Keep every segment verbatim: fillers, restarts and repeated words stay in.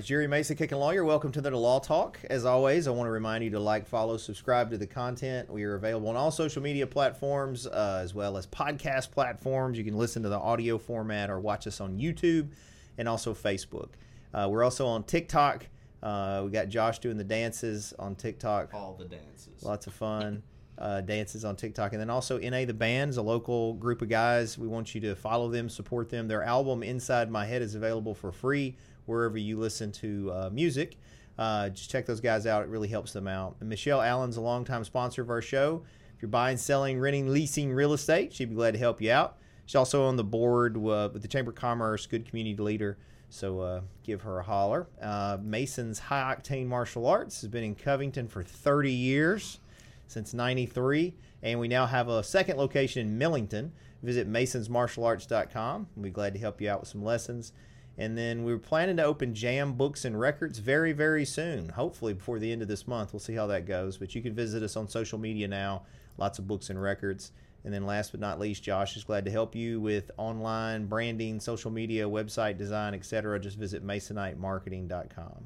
right, Jere Mason, Kickin' Lawyer. Welcome to the Law Talk. As always, I want to remind you to like, follow, subscribe to the content. We are available on all social media platforms uh, as well as podcast platforms. You can listen to the audio format or watch us on YouTube and also Facebook. Uh, we're also on TikTok. Uh, we got Josh doing the dances on TikTok. All the dances. Lots of fun. Uh, dances on TikTok. And then also N A the Bands, a local group of guys. We want you to follow them, support them. Their album, Inside My Head, is available for free wherever you listen to uh, music. Uh, just check those guys out. It really helps them out. And Michelle Allen's a longtime sponsor of our show. If you're buying, selling, renting, leasing real estate, she'd be glad to help you out. She's also on the board uh, with the Chamber of Commerce, good community leader. So uh, give her a holler. Uh, Mason's High Octane Martial Arts has been in Covington for thirty years. Since ninety-three, and we now have a second location in Millington. Visit Masons Martial Arts dot com. We'll be glad to help you out with some lessons. And then we were planning to open Jam Books and Records very, very soon, hopefully before the end of this month. We'll see how that goes, but you can visit us on social media now, lots of books and records. And then last but not least, Josh is glad to help you with online branding, social media, website design, et cetera. Just visit Masonite Marketing dot com.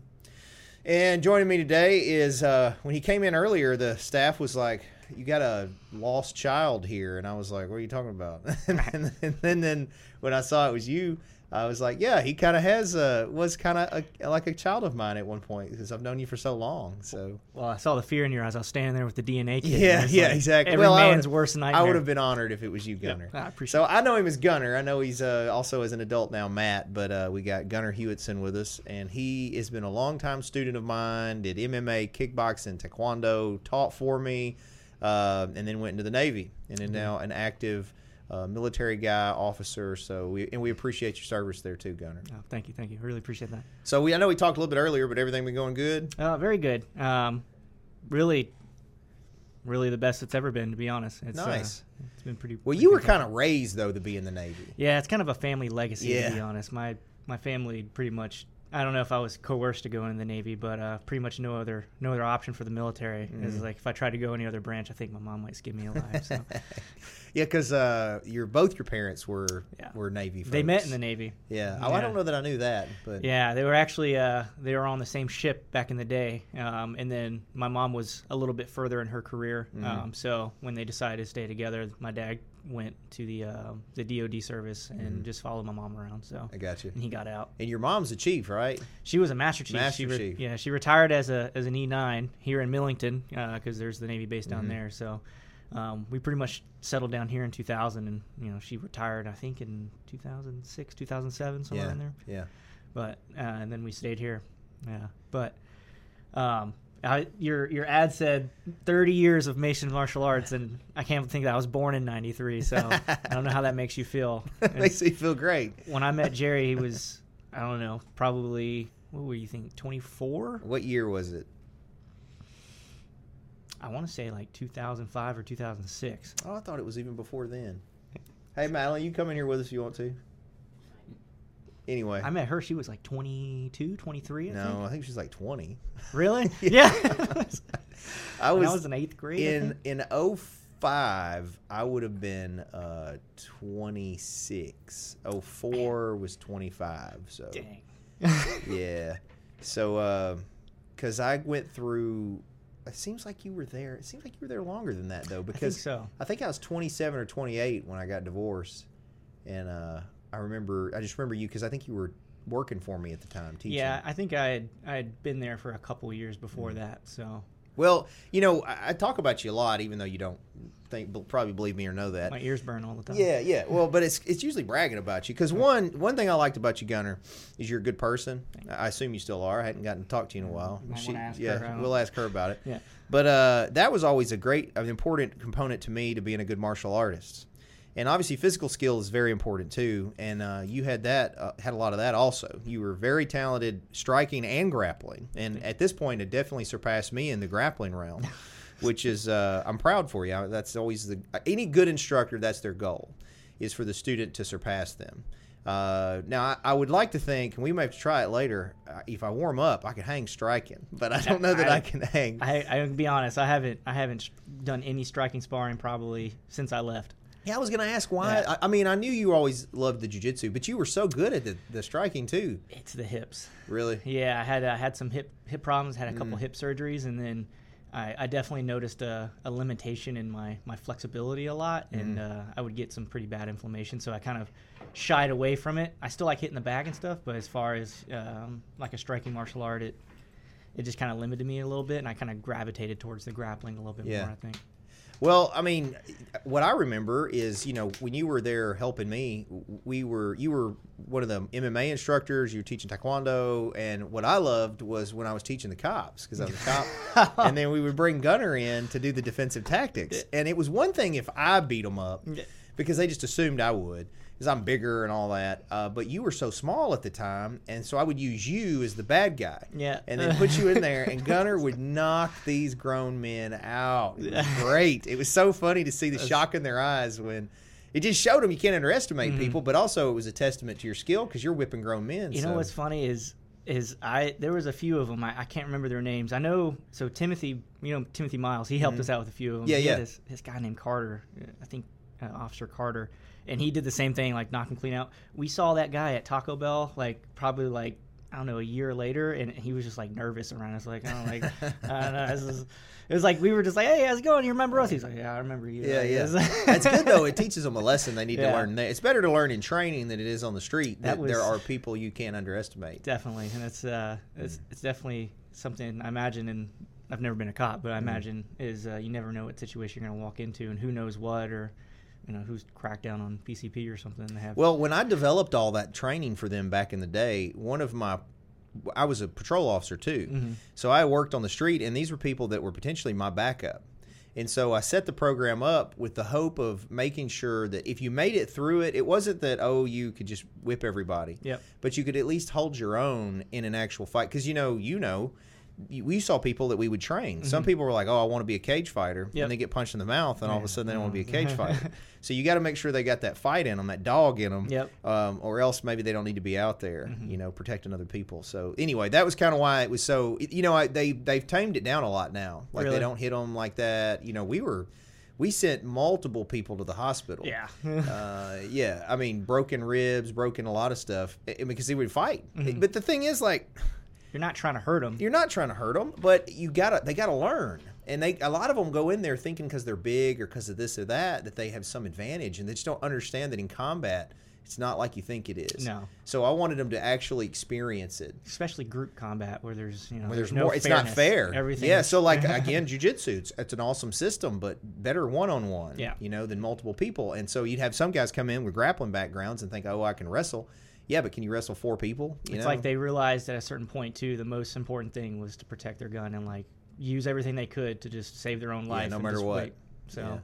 And joining me today is, uh, when he came in earlier, the staff was like, you got a lost child here. And I was like, what are you talking about? and, then, and then, then when I saw it was you, I was like, yeah, he kind of has, uh, was kind of like a child of mine at one point because I've known you for so long. So, well, I saw the fear in your eyes. I was standing there with the D N A kit. Yeah, yeah, like, exactly. Every well, man's worst nightmare. I would have been honored if it was you, Gunnar. Yep, I appreciate so it. I know him as Gunnar. I know he's uh, also as an adult now, Matt, but uh, we got Gunnar Hewitson with us, and he has been a longtime student of mine, did M M A, kickboxing, taekwondo, taught for me, uh, and then went into the Navy, and is mm-hmm. now an active Uh, military guy, officer, so we and we appreciate your service there too, Gunnar. Oh, thank you, thank you. I really appreciate that. So we, I know we talked a little bit earlier, but everything been going good? Uh, very good. Um, really, really the best it's ever been, to be honest. It's, nice. Uh, it's been pretty. Well, pretty you were kind of raised though to be in the Navy. Yeah, it's kind of a family legacy, yeah. to be honest. My my family pretty much. I don't know if I was coerced to go in the Navy, but uh, pretty much no other no other option for the military. Mm. It's like if I tried to go any other branch, I think my mom might skip me alive. So. Yeah, because uh, your both your parents were yeah. were Navy folks. They met in the Navy. Yeah. Oh, yeah, I don't know that I knew that. But yeah, they were actually uh, they were on the same ship back in the day, um, and then my mom was a little bit further in her career. Mm. Um, so when they decided to stay together, my dad went to the uh, the D O D service and mm. just followed my mom around. So I got you. And he got out. And your mom's a chief, right? She was a master chief. Master she re- chief. Yeah, she retired as a as an E nine here in Millington because uh, there's the Navy base down mm. there. So um, we pretty much settled down here in two thousand, and you know she retired I think in two thousand six, two thousand seven, somewhere yeah. in there. Yeah. But uh, and then we stayed here. Yeah. But. Um, I, your your ad said thirty years of Mason's Martial Arts, and I can't think that I was born in ninety-three, so I don't know how that makes you feel. It makes me feel great. When I met Jere, he was, I don't know, probably, what were you thinking, twenty-four? What year was it? I want to say like two thousand five or two thousand six. Oh, I thought it was even before then. Hey, Madeline, you come in here with us if you want to. Anyway, I met her. She was like twenty-two, twenty-three. I no, think. I think she's like twenty. Really? Yeah. I was. When I was in eighth grade. In in oh five, I would have been uh, twenty-six. oh four was twenty-five. So. Dang. Yeah. So, because uh, I went through. It seems like you were there. It seems like you were there longer than that though, because I think, so. I, think I was twenty-seven or twenty-eight when I got divorced, and. Uh, I remember. I just remember you because I think you were working for me at the time, teaching. Yeah, I think I had, I had been there for a couple of years before mm. that. So, well, you know, I, I talk about you a lot, even though you don't think probably believe me or know that. My ears burn all the time. Yeah, yeah. Well, but it's it's usually bragging about you because one one thing I liked about you, Gunnar, is you're a good person. I assume you still are. I hadn't gotten to talk to you in a while. I she, ask yeah, her, we'll ask her about it. Yeah. But uh, that was always a great, an important component to me to being a good martial artist. And obviously, physical skill is very important too. And uh, you had that, uh, had a lot of that also. You were very talented striking and grappling. And at this point, it definitely surpassed me in the grappling realm, which is uh, I'm proud for you. That's always the any good instructor. That's their goal, is for the student to surpass them. Uh, now, I, I would like to think, and we may have to try it later, uh, if I warm up, I can hang striking, but I don't know that I, I can hang. I, I, I'll be honest, I haven't, I haven't done any striking sparring probably since I left. Yeah, I was going to ask why. Yeah. I, I mean, I knew you always loved the jiu-jitsu, but you were so good at the, the striking too. It's the hips. Really? Yeah, I had I had some hip hip problems, had a couple mm. hip surgeries, and then I, I definitely noticed a, a limitation in my, my flexibility a lot, and mm. uh, I would get some pretty bad inflammation, so I kind of shied away from it. I still like hitting the back and stuff, but as far as um, like a striking martial art, it it just kind of limited me a little bit, and I kind of gravitated towards the grappling a little bit yeah. more, I think. Well, I mean, what I remember is, you know, when you were there helping me, we were you were one of the M M A instructors. You were teaching taekwondo, and what I loved was when I was teaching the cops, because I was a cop, and then we would bring Gunnar in to do the defensive tactics. And it was one thing if I beat him up, because they just assumed I would, because I'm bigger and all that. Uh, but you were so small at the time, and so I would use you as the bad guy. Yeah. And then put you in there, and Gunnar would knock these grown men out. It was great. It was so funny to see the shock in their eyes when it just showed them you can't underestimate mm-hmm. people, but also it was a testament to your skill because you're whipping grown men. You so. know what's funny is is I there was a few of them. I, I can't remember their names. I know, so Timothy, you know, Timothy Miles, he helped mm-hmm. us out with a few of them. Yeah, he yeah. had this, this guy named Carter, I think uh, Officer Carter. And he did the same thing, like knock him clean out. We saw that guy at Taco Bell, like probably like, I don't know, a year later, and he was just like nervous around us. Like, oh, like, I don't know. This is, it was like we were just like, hey, how's it going? You remember us? He's like, yeah, I remember you. Yeah, like, yeah. Like, that's good, though. It teaches them a lesson they need yeah. to learn. It's better to learn in training than it is on the street. That, that was, there are people you can't underestimate. Definitely. And it's, uh, it's, it's definitely something I imagine in. I've never been a cop, but I imagine mm. is uh, you never know what situation you're going to walk into and who knows what or – you know, who's cracked down on P C P or something. They have. Well, when I developed all that training for them back in the day, one of my – I was a patrol officer too. Mm-hmm. So I worked on the street, and these were people that were potentially my backup. And so I set the program up with the hope of making sure that if you made it through it, it wasn't that, oh, you could just whip everybody. Yep. But you could at least hold your own in an actual fight because, you know, you know – we saw people that we would train. Some mm-hmm. people were like, oh, I want to be a cage fighter. Yep. And they get punched in the mouth, and all of a sudden they don't want to be a cage fighter. So you got to make sure they got that fight in them, that dog in them, yep. um, or else maybe they don't need to be out there, mm-hmm. you know, protecting other people. So anyway, that was kind of why it was so, you know, I, they, they've tamed it down a lot now. Like really? They don't hit them like that. You know, we were... We sent multiple people to the hospital. Yeah. uh, yeah. I mean, broken ribs, broken a lot of stuff, because they would fight. Mm-hmm. But the thing is, like... You're not trying to hurt them. You're not trying to hurt them, but you gotta. They gotta learn, and they a lot of them go in there thinking because they're big or because of this or that that they have some advantage, and they just don't understand that in combat it's not like you think it is. No. So I wanted them to actually experience it, especially group combat where there's you know where there's, there's no more. Fairness. It's not fair. Everything. Yeah. So like again, jujitsu, it's, it's an awesome system, but better one on one. Yeah. You know, than multiple people, and so you'd have some guys come in with grappling backgrounds and think, oh, I can wrestle. Yeah, but can you wrestle four people? You it's know? Like they realized at a certain point, too, the most important thing was to protect their gun and, like, use everything they could to just save their own life. Yeah, no matter what. Wait. So, yeah.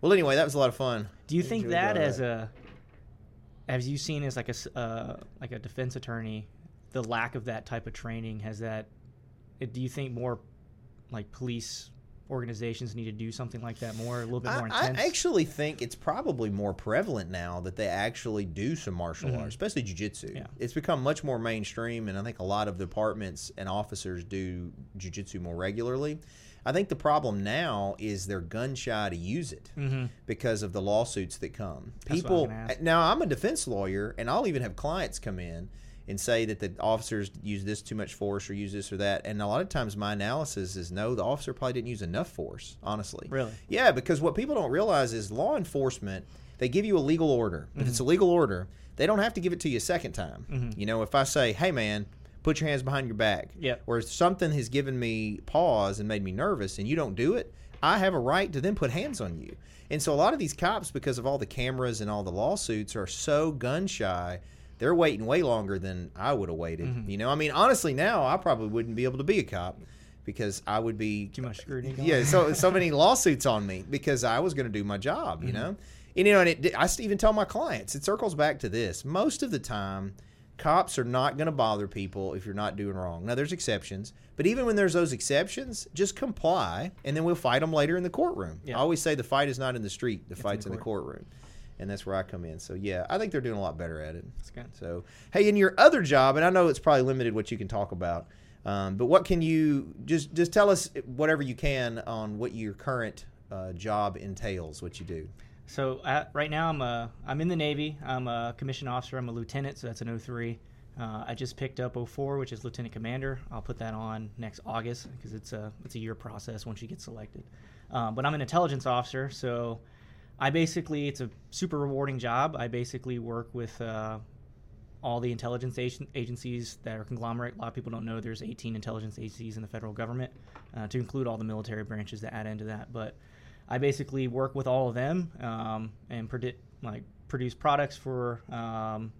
Well, anyway, that was a lot of fun. Do you think that as that. a – have you seen as, like a, uh, like, a defense attorney, the lack of that type of training, has that – do you think more, like, police – organizations need to do something like that more, a little bit more intense? I actually think it's probably more prevalent now that they actually do some martial mm-hmm. arts, especially jiu-jitsu. Yeah. It's become much more mainstream, and I think a lot of departments and officers do jiu-jitsu more regularly. I think the problem now is they're gun-shy to use it mm-hmm. because of the lawsuits that come. People now, I'm a defense lawyer, and I'll even have clients come in and say that the officers use this too much force or use this or that. And a lot of times my analysis is, no, the officer probably didn't use enough force, honestly. Really? Yeah, because what people don't realize is law enforcement, they give you a legal order. Mm-hmm. If it's a legal order, they don't have to give it to you a second time. Mm-hmm. You know, if I say, hey, man, put your hands behind your back, yep. or if something has given me pause and made me nervous and you don't do it, I have a right to then put hands on you. And so a lot of these cops, because of all the cameras and all the lawsuits, are so gun-shy. They're waiting way longer than I would have waited. Mm-hmm. You know, I mean, honestly, now I probably wouldn't be able to be a cop because I would be too much scrutiny. Yeah, so so many lawsuits on me because I was going to do my job. Mm-hmm. You know, and you know, and it, I even tell my clients it circles back to this. Most of the time, cops are not going to bother people if you're not doing wrong. Now, there's exceptions, but even when there's those exceptions, just comply, and then we'll fight them later in the courtroom. Yeah. I always say the fight is not in the street; the it's fight's in the, court. in the courtroom. And that's where I come in. So, yeah, I think they're doing a lot better at it. That's good. So, hey, in your other job, and I know it's probably limited what you can talk about, um, but what can you just, – just tell us whatever you can on what your current uh, job entails, what you do. So I, right now I'm a, I'm in the Navy. I'm a commissioned officer. I'm a lieutenant, so that's an oh three. Uh, I just picked up oh four, which is lieutenant commander. I'll put that on next August because it's a it's a year process once you get selected. Um, but I'm an intelligence officer, so I basically it's a super rewarding job. I basically work with uh, all the intelligence agencies that are conglomerate. A lot of people don't know there's eighteen intelligence agencies in the federal government, uh, to include all the military branches that add into that. But I basically work with all of them um, and predict, like produce products for. Um,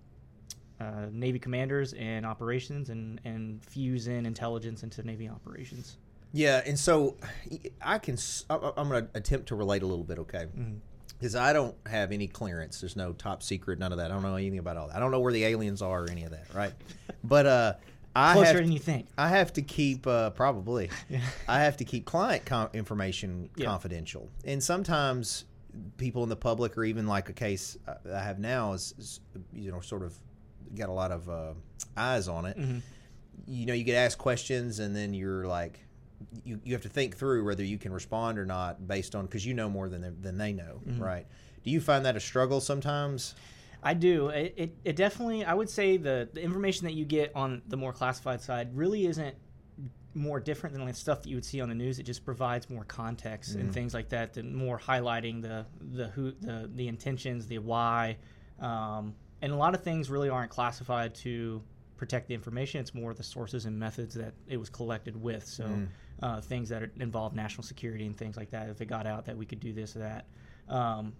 Uh, Navy commanders and operations and, and fuse in intelligence into Navy operations. Yeah, and so I can, I'm going to attempt to relate a little bit, okay? Because mm-hmm. I don't have any clearance. There's no top secret, none of that. I don't know anything about all that. I don't know where the aliens are or any of that, right? But uh, I, Closer have, than you think. I have to keep, uh, probably, yeah. I have to keep client com- information yeah. confidential. And sometimes people in the public, or even like a case I have now is, is you know, sort of, got a lot of uh, eyes on it. Mm-hmm. You know, you get asked questions, and then you're like, you, you have to think through whether you can respond or not based on, because you know more than than they know, mm-hmm. right? Do you find that a struggle sometimes? I do. It, it, it definitely, I would say the, the information that you get on the more classified side really isn't more different than the stuff that you would see on the news. It just provides more context mm-hmm. and things like that, and more highlighting the, the who, the, the intentions, the why, um, and a lot of things really aren't classified to protect the information. It's more the sources and methods that it was collected with. So mm. uh, things that are, involve national security and things like that, if it got out that we could do this or that. Um,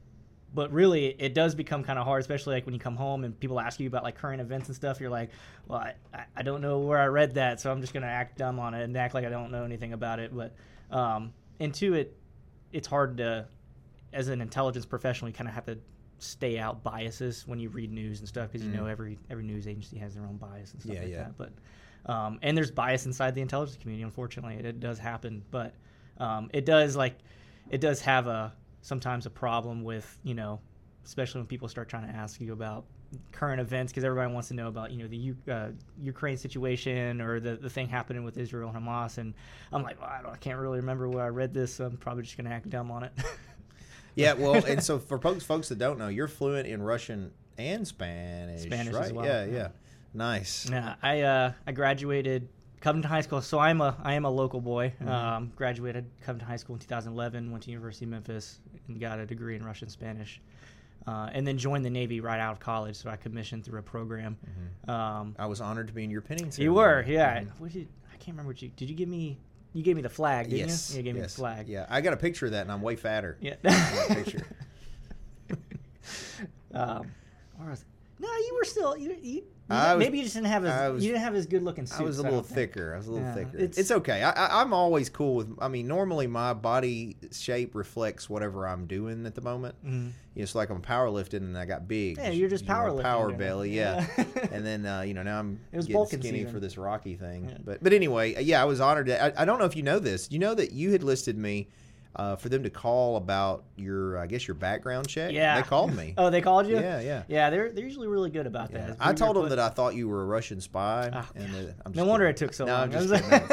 but really, it does become kind of hard, especially like when you come home and people ask you about like current events and stuff. You're like, well, I, I don't know where I read that, so I'm just going to act dumb on it and act like I don't know anything about it. But um, and two, it, it's hard to, as an intelligence professional, you kind of have to stay out biases when you read news and stuff, because you mm. know every every news agency has their own bias and stuff yeah, like yeah. that. But um, and there's bias inside the intelligence community. Unfortunately, it, it does happen. But um, it does like it does have a sometimes a problem with, you know, especially when people start trying to ask you about current events, because everybody wants to know about, you know, the U- uh, Ukraine situation or the, the thing happening with Israel and Hamas. And I'm like, well, I, don't, I can't really remember where I read this, so I'm probably just going to act dumb on it. Yeah, well, and so for folks, folks that don't know, you're fluent in Russian and Spanish, Spanish right? as well. Yeah, yeah, yeah. Nice. Yeah, I uh, I graduated Covington High School, so I'm a I am a local boy. Mm-hmm. Um, graduated Covington High School in two thousand eleven, went to University of Memphis, and got a degree in Russian and Spanish, uh, and then joined the Navy right out of college. So I commissioned through a program. Mm-hmm. Um, I was honored to be in your pinning ceremony. You were, yeah. Mm-hmm. What did, I can't remember what you did. You give me. You gave me the flag, didn't yes, you? You gave yes. me the flag. Yeah, I got a picture of that, and I'm way fatter. Yeah. I got a picture. Um, or was it? No, you were still. You, you, you, maybe was, you just didn't have as was, you didn't have as good looking suits. I was a little thicker. I was a little yeah, thicker. It's, it's okay. I, I, I'm always cool with. I mean, normally my body shape reflects whatever I'm doing at the moment. Mm-hmm. You know, it's like I'm powerlifting and I got big. Yeah, you're just you powerlifting. Know, power belly, yeah. yeah. And then uh, you know now I'm it was getting skinny season. For this Rocky thing. Yeah. But but anyway, yeah, I was honored. To, I, I don't know if you know this. You know that you had listed me. Uh, for them to call about your, I guess, your background check. Yeah. They called me. Oh, they called you? Yeah, yeah. Yeah, they're they're usually really good about yeah. that. I told them put... that I thought you were a Russian spy. Oh, and that, I'm no wonder kidding. It took so no, long. I'm just kidding.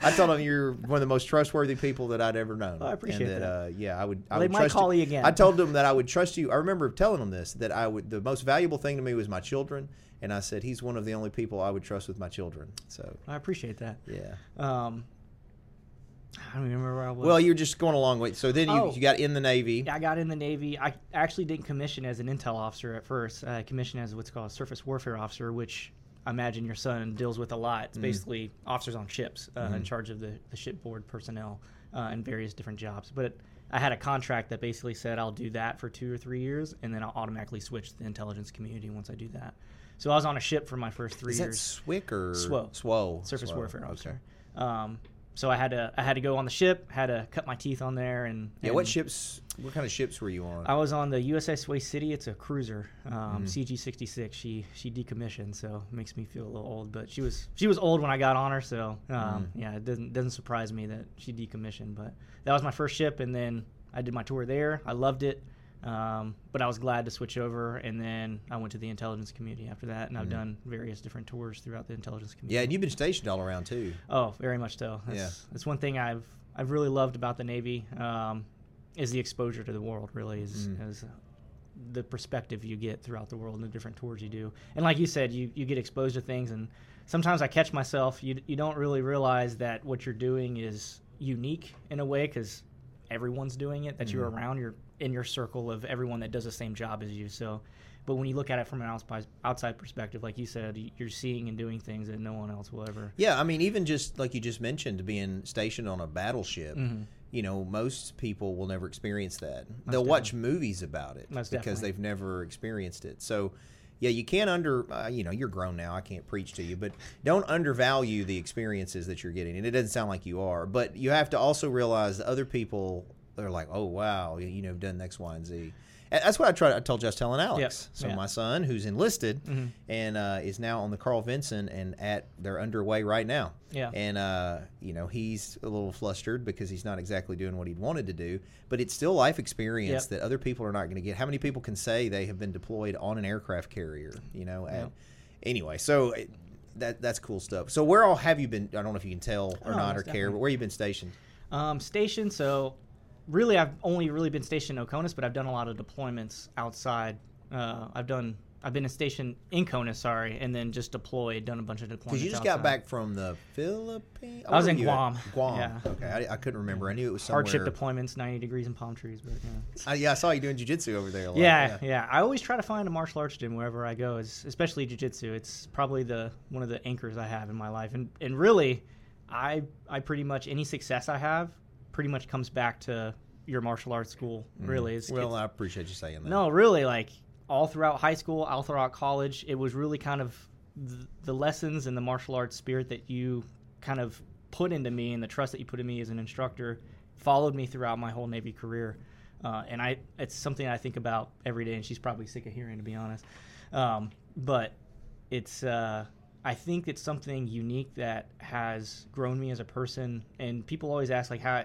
I told them you're one of the most trustworthy people that I'd ever known. Oh, I appreciate and that. that. Uh, yeah, I would, I well, would they trust might call you. you again. I told them that I would trust you. I remember telling them this, that I would. The most valuable thing to me was my children. And I said, he's one of the only people I would trust with my children. So I appreciate that. Yeah. Um. I don't remember where I was. Well, you were just going along with. So then you, oh, you got in the Navy. I got in the Navy. I actually didn't commission as an intel officer at first. I commissioned as what's called a surface warfare officer, which I imagine your son deals with a lot. It's mm. basically officers on ships uh, mm. in charge of the, the shipboard personnel uh, and various different jobs. But it, I had a contract that basically said I'll do that for two or three years, and then I'll automatically switch to the intelligence community once I do that. So I was on a ship for my first three Is years. Is that S W C or? S W O. S W O. Surface S W O. Warfare Officer. Okay. Um, So I had to I had to go on the ship, had to cut my teeth on there, and yeah. And what ships? What kind of ships were you on? I was on the U S S Way City. It's a cruiser, um, mm-hmm. C G sixty-six. She she decommissioned, so it makes me feel a little old. But she was she was old when I got on her, so um, mm-hmm. yeah, it doesn't doesn't surprise me that she decommissioned. But that was my first ship, and then I did my tour there. I loved it, um, but I was glad to switch over, and then I went to the intelligence community after that, and mm-hmm. I've done various different tours throughout the intelligence community. Yeah, and you've been stationed all around too. Oh, very much so. That's, yeah, that's one thing I've I've really loved about the Navy. Um, is the exposure to the world, really, is, mm. is the perspective you get throughout the world and the different tours you do. And like you said, you, you get exposed to things, and sometimes I catch myself, you you don't really realize that what you're doing is unique in a way, because everyone's doing it, that mm. you're around, you're in your circle of everyone that does the same job as you. So, but when you look at it from an outside perspective, like you said, you're seeing and doing things that no one else will ever. Yeah, I mean, even just like you just mentioned, being stationed on a battleship, mm-hmm. you know, most people will never experience that. Most They'll definitely. watch movies about it most because definitely. they've never experienced it. So, yeah, you can't under, uh, you know, you're grown now. I can't preach to you, but don't undervalue the experiences that you're getting. And it doesn't sound like you are, but you have to also realize that other people are like, oh, wow, you know, done X, Y, and Z. And that's what I tried. I told you I was telling Alex. Yep. So yeah. my son, who's enlisted mm-hmm. and uh, is now on the Carl Vinson, and at they're underway right now. Yeah. And, uh, you know, he's a little flustered because he's not exactly doing what he'd wanted to do, but it's still life experience yep. that other people are not going to get. How many people can say they have been deployed on an aircraft carrier, you know? Yep. And anyway, so it, that that's cool stuff. So where all have you been? I don't know if you can tell or oh, not or definitely. care, but where you been stationed? Um, stationed, so... Really, I've only really been stationed in Oconus, but I've done a lot of deployments outside. Uh, I've done, I've been stationed in Conus, sorry, and then just deployed, done a bunch of deployments. Because you just outside. got back from the Philippines. I was in Guam. Guam. Yeah. Okay, I, I couldn't remember. I knew it was somewhere. Hardship deployments, ninety degrees and palm trees. But yeah, I, yeah, I saw you doing jiu-jitsu over there a lot. Yeah, yeah, yeah. I always try to find a martial arts gym wherever I go, especially jiu-jitsu. It's probably the one of the anchors I have in my life, and and really, I I pretty much any success I have. Pretty much comes back to your martial arts school, really. It's, well, it's, I appreciate you saying that. No, really, like all throughout high school, all throughout college, it was really kind of th- the lessons and the martial arts spirit that you kind of put into me and the trust that you put in me as an instructor followed me throughout my whole Navy career. Uh, and I, it's something I think about every day, and she's probably sick of hearing, to be honest. Um, but it's... Uh, I think it's something unique that has grown me as a person. And people always ask, like, how...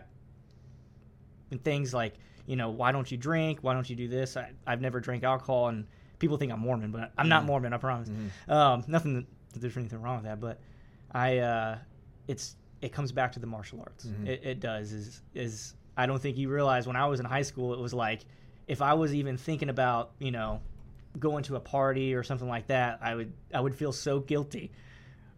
And things like, you know, why don't you drink? Why don't you do this? I, I've never drank alcohol, and people think I'm Mormon, but I'm mm. not Mormon, I promise. Mm. Um, nothing that, there's anything wrong with that, but I, uh, it's it comes back to the martial arts. Mm. It, it does. Is is I don't think you realize when I was in high school, it was like if I was even thinking about, you know, going to a party or something like that, I would I would feel so guilty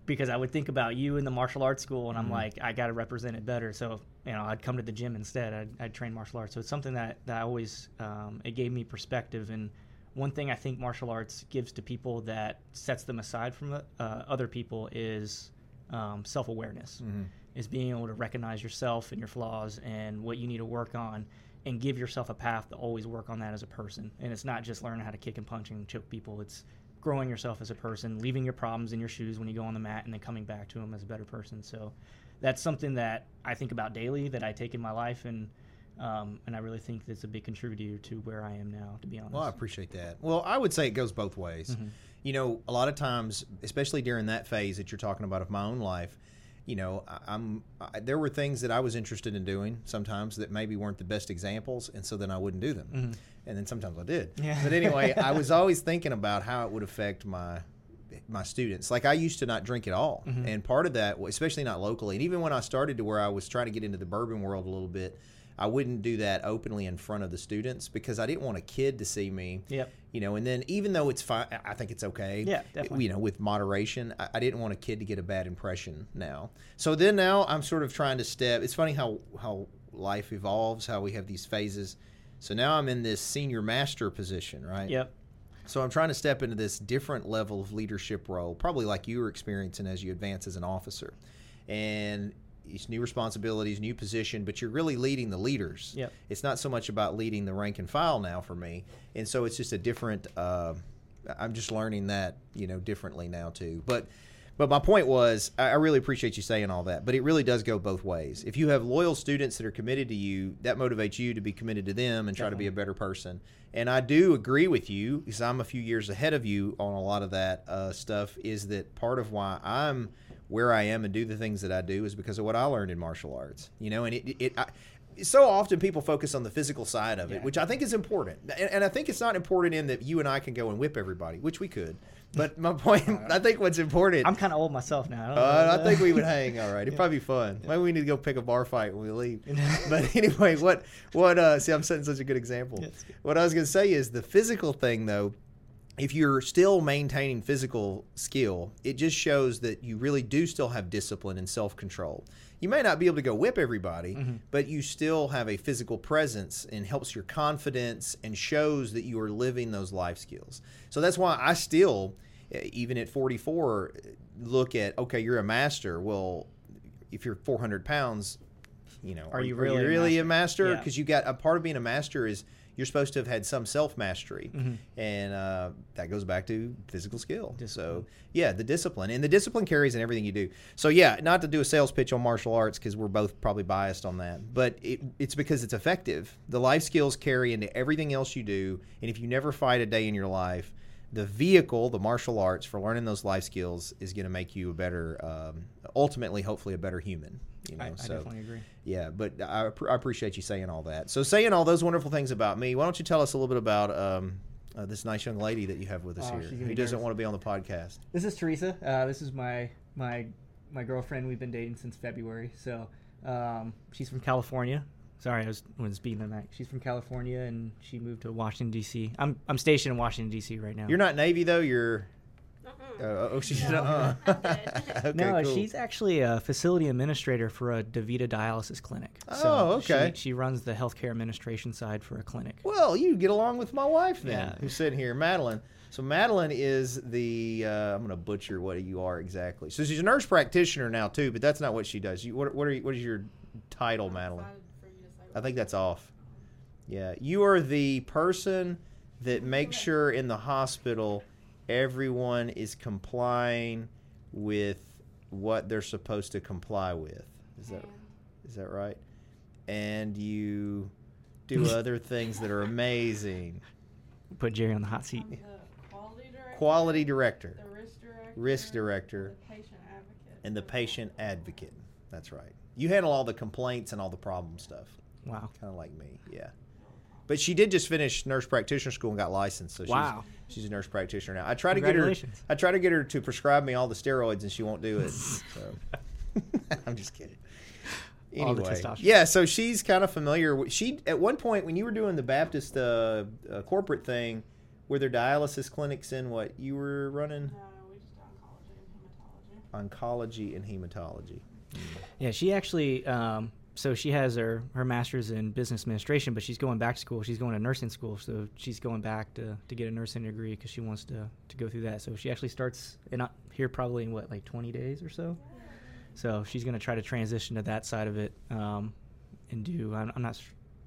because I would think about you in the martial arts school, and mm. I'm like, I got to represent it better. So. You know, I'd come to the gym instead. I'd, I'd train martial arts. So it's something that, that I always, um, it gave me perspective. And one thing I think martial arts gives to people that sets them aside from uh, other people is um, self-awareness, mm-hmm. is being able to recognize yourself and your flaws and what you need to work on and give yourself a path to always work on that as a person. And it's not just learning how to kick and punch and choke people. It's growing yourself as a person, leaving your problems in your shoes when you go on the mat and then coming back to them as a better person. So that's something that I think about daily, that I take in my life, and um, and I really think it's a big contributor to where I am now, to be honest. Well, I appreciate that. Well, I would say it goes both ways. Mm-hmm. You know, a lot of times, especially during that phase that you're talking about of my own life, you know, I, I'm I, there were things that I was interested in doing sometimes that maybe weren't the best examples, and so then I wouldn't do them. Mm-hmm. And then sometimes I did. Yeah. But anyway, I was always thinking about how it would affect my – my students. Like I used to not drink at all, mm-hmm. and part of that, especially not locally, and even when I started to where I was trying to get into the bourbon world a little bit, I wouldn't do that openly in front of the students because I didn't want a kid to see me. Yep. You know, and then even though it's fine, I think it's okay. Yeah, definitely. You know, with moderation, I, I didn't want a kid to get a bad impression now. So then now I'm sort of trying to step. It's funny how how life evolves, how we have these phases. So now I'm in this senior master position, right? Yep. So I'm trying to step into this different level of leadership role, probably like you were experiencing as you advance as an officer. And it's new responsibilities, new position, but you're really leading the leaders. Yep. It's not so much about leading the rank and file now for me. And so it's just a different uh, – I'm just learning that, you know, differently now too. But but my point was I really appreciate you saying all that, but it really does go both ways. If you have loyal students that are committed to you, that motivates you to be committed to them and try Definitely. to be a better person. And I do agree with you because I'm a few years ahead of you on a lot of that uh, stuff, is that part of why I'm where I am and do the things that I do is because of what I learned in martial arts. You know, and it, it I, so often people focus on the physical side of it, yeah. which I think is important. And, and I think it's not important in that you and I can go and whip everybody, which we could. But my point, I think what's important. I'm kind of old myself now. I, don't uh, I think we would hang all right. It'd yeah. probably be fun. Yeah. Maybe we need to go pick a bar fight when we leave. But anyway, what, what, uh, see, I'm setting such a good example. Yeah, good. What I was going to say is the physical thing, though, if you're still maintaining physical skill, it just shows that you really do still have discipline and self-control. You may not be able to go whip everybody, mm-hmm. but you still have a physical presence and helps your confidence and shows that you are living those life skills. So that's why I still, even at forty-four, look at, okay, you're a master. Well, if you're four hundred pounds, you know, are, are you really, are you really a master? Because yeah. you got a part of being a master is you're supposed to have had some self-mastery, mm-hmm. and uh, that goes back to physical skill. Discipline. So, yeah, the discipline. And the discipline carries in everything you do. So, yeah, not to do a sales pitch on martial arts because we're both probably biased on that, but it, it's because it's effective. The life skills carry into everything else you do, and if you never fight a day in your life, the vehicle, the martial arts, for learning those life skills is going to make you a better, um, ultimately, hopefully, a better human. You know, I, I so, definitely agree. Yeah, but I, I appreciate you saying all that. So saying all those wonderful things about me, why don't you tell us a little bit about um, uh, this nice young lady that you have with us oh, here who doesn't want to be on the podcast. This is Teresa. Uh, this is my my my girlfriend. We've been dating since February. So um, she's from California. Sorry, I was, I was beating on that. She's from California, and she moved to Washington, D C. I'm I'm stationed in Washington, D C right now. You're not Navy, though? You're... Uh-uh. Uh, oh, she's... No, uh-uh. okay, no cool. She's actually a facility administrator for a DaVita dialysis clinic. Oh, so okay. She, she runs the healthcare administration side for a clinic. Well, you get along with my wife, then, yeah. who's sitting here, Madeline. So Madeline is the... Uh, I'm going to butcher what you are exactly. So she's a nurse practitioner now, too, but that's not what she does. You, what, what, are you, what is your title, Madeline? I think that's off. Yeah. You are the person that makes sure in the hospital everyone is complying with what they're supposed to comply with. Is that is that right? And you do other things that are amazing. Put Jerry on the hot seat. I'm the quality director. Quality director. The risk director. Risk director. The patient advocate. And the patient advocate. That's right. You handle all the complaints and all the problem stuff. Wow. Kind of like me, yeah. But she did just finish nurse practitioner school and got licensed, so she's, wow. she's a nurse practitioner now. I try to get her I try to get her to prescribe me all the steroids, and she won't do it. So. I'm just kidding. Anyway, all the testosterone. Yeah, so she's kind of familiar. With, she at one point, when you were doing the Baptist uh, uh, corporate thing, were there dialysis clinics in what you were running? No, we just did oncology and hematology. Oncology and hematology. Yeah, she actually... Um, So she has her, her master's in business administration, but she's going back to school. She's going to nursing school, so she's going back to, to get a nursing degree because she wants to, to go through that. So she actually starts in, uh, here probably in, what, like twenty days or so? So she's going to try to transition to that side of it um, and do, I'm, I'm not,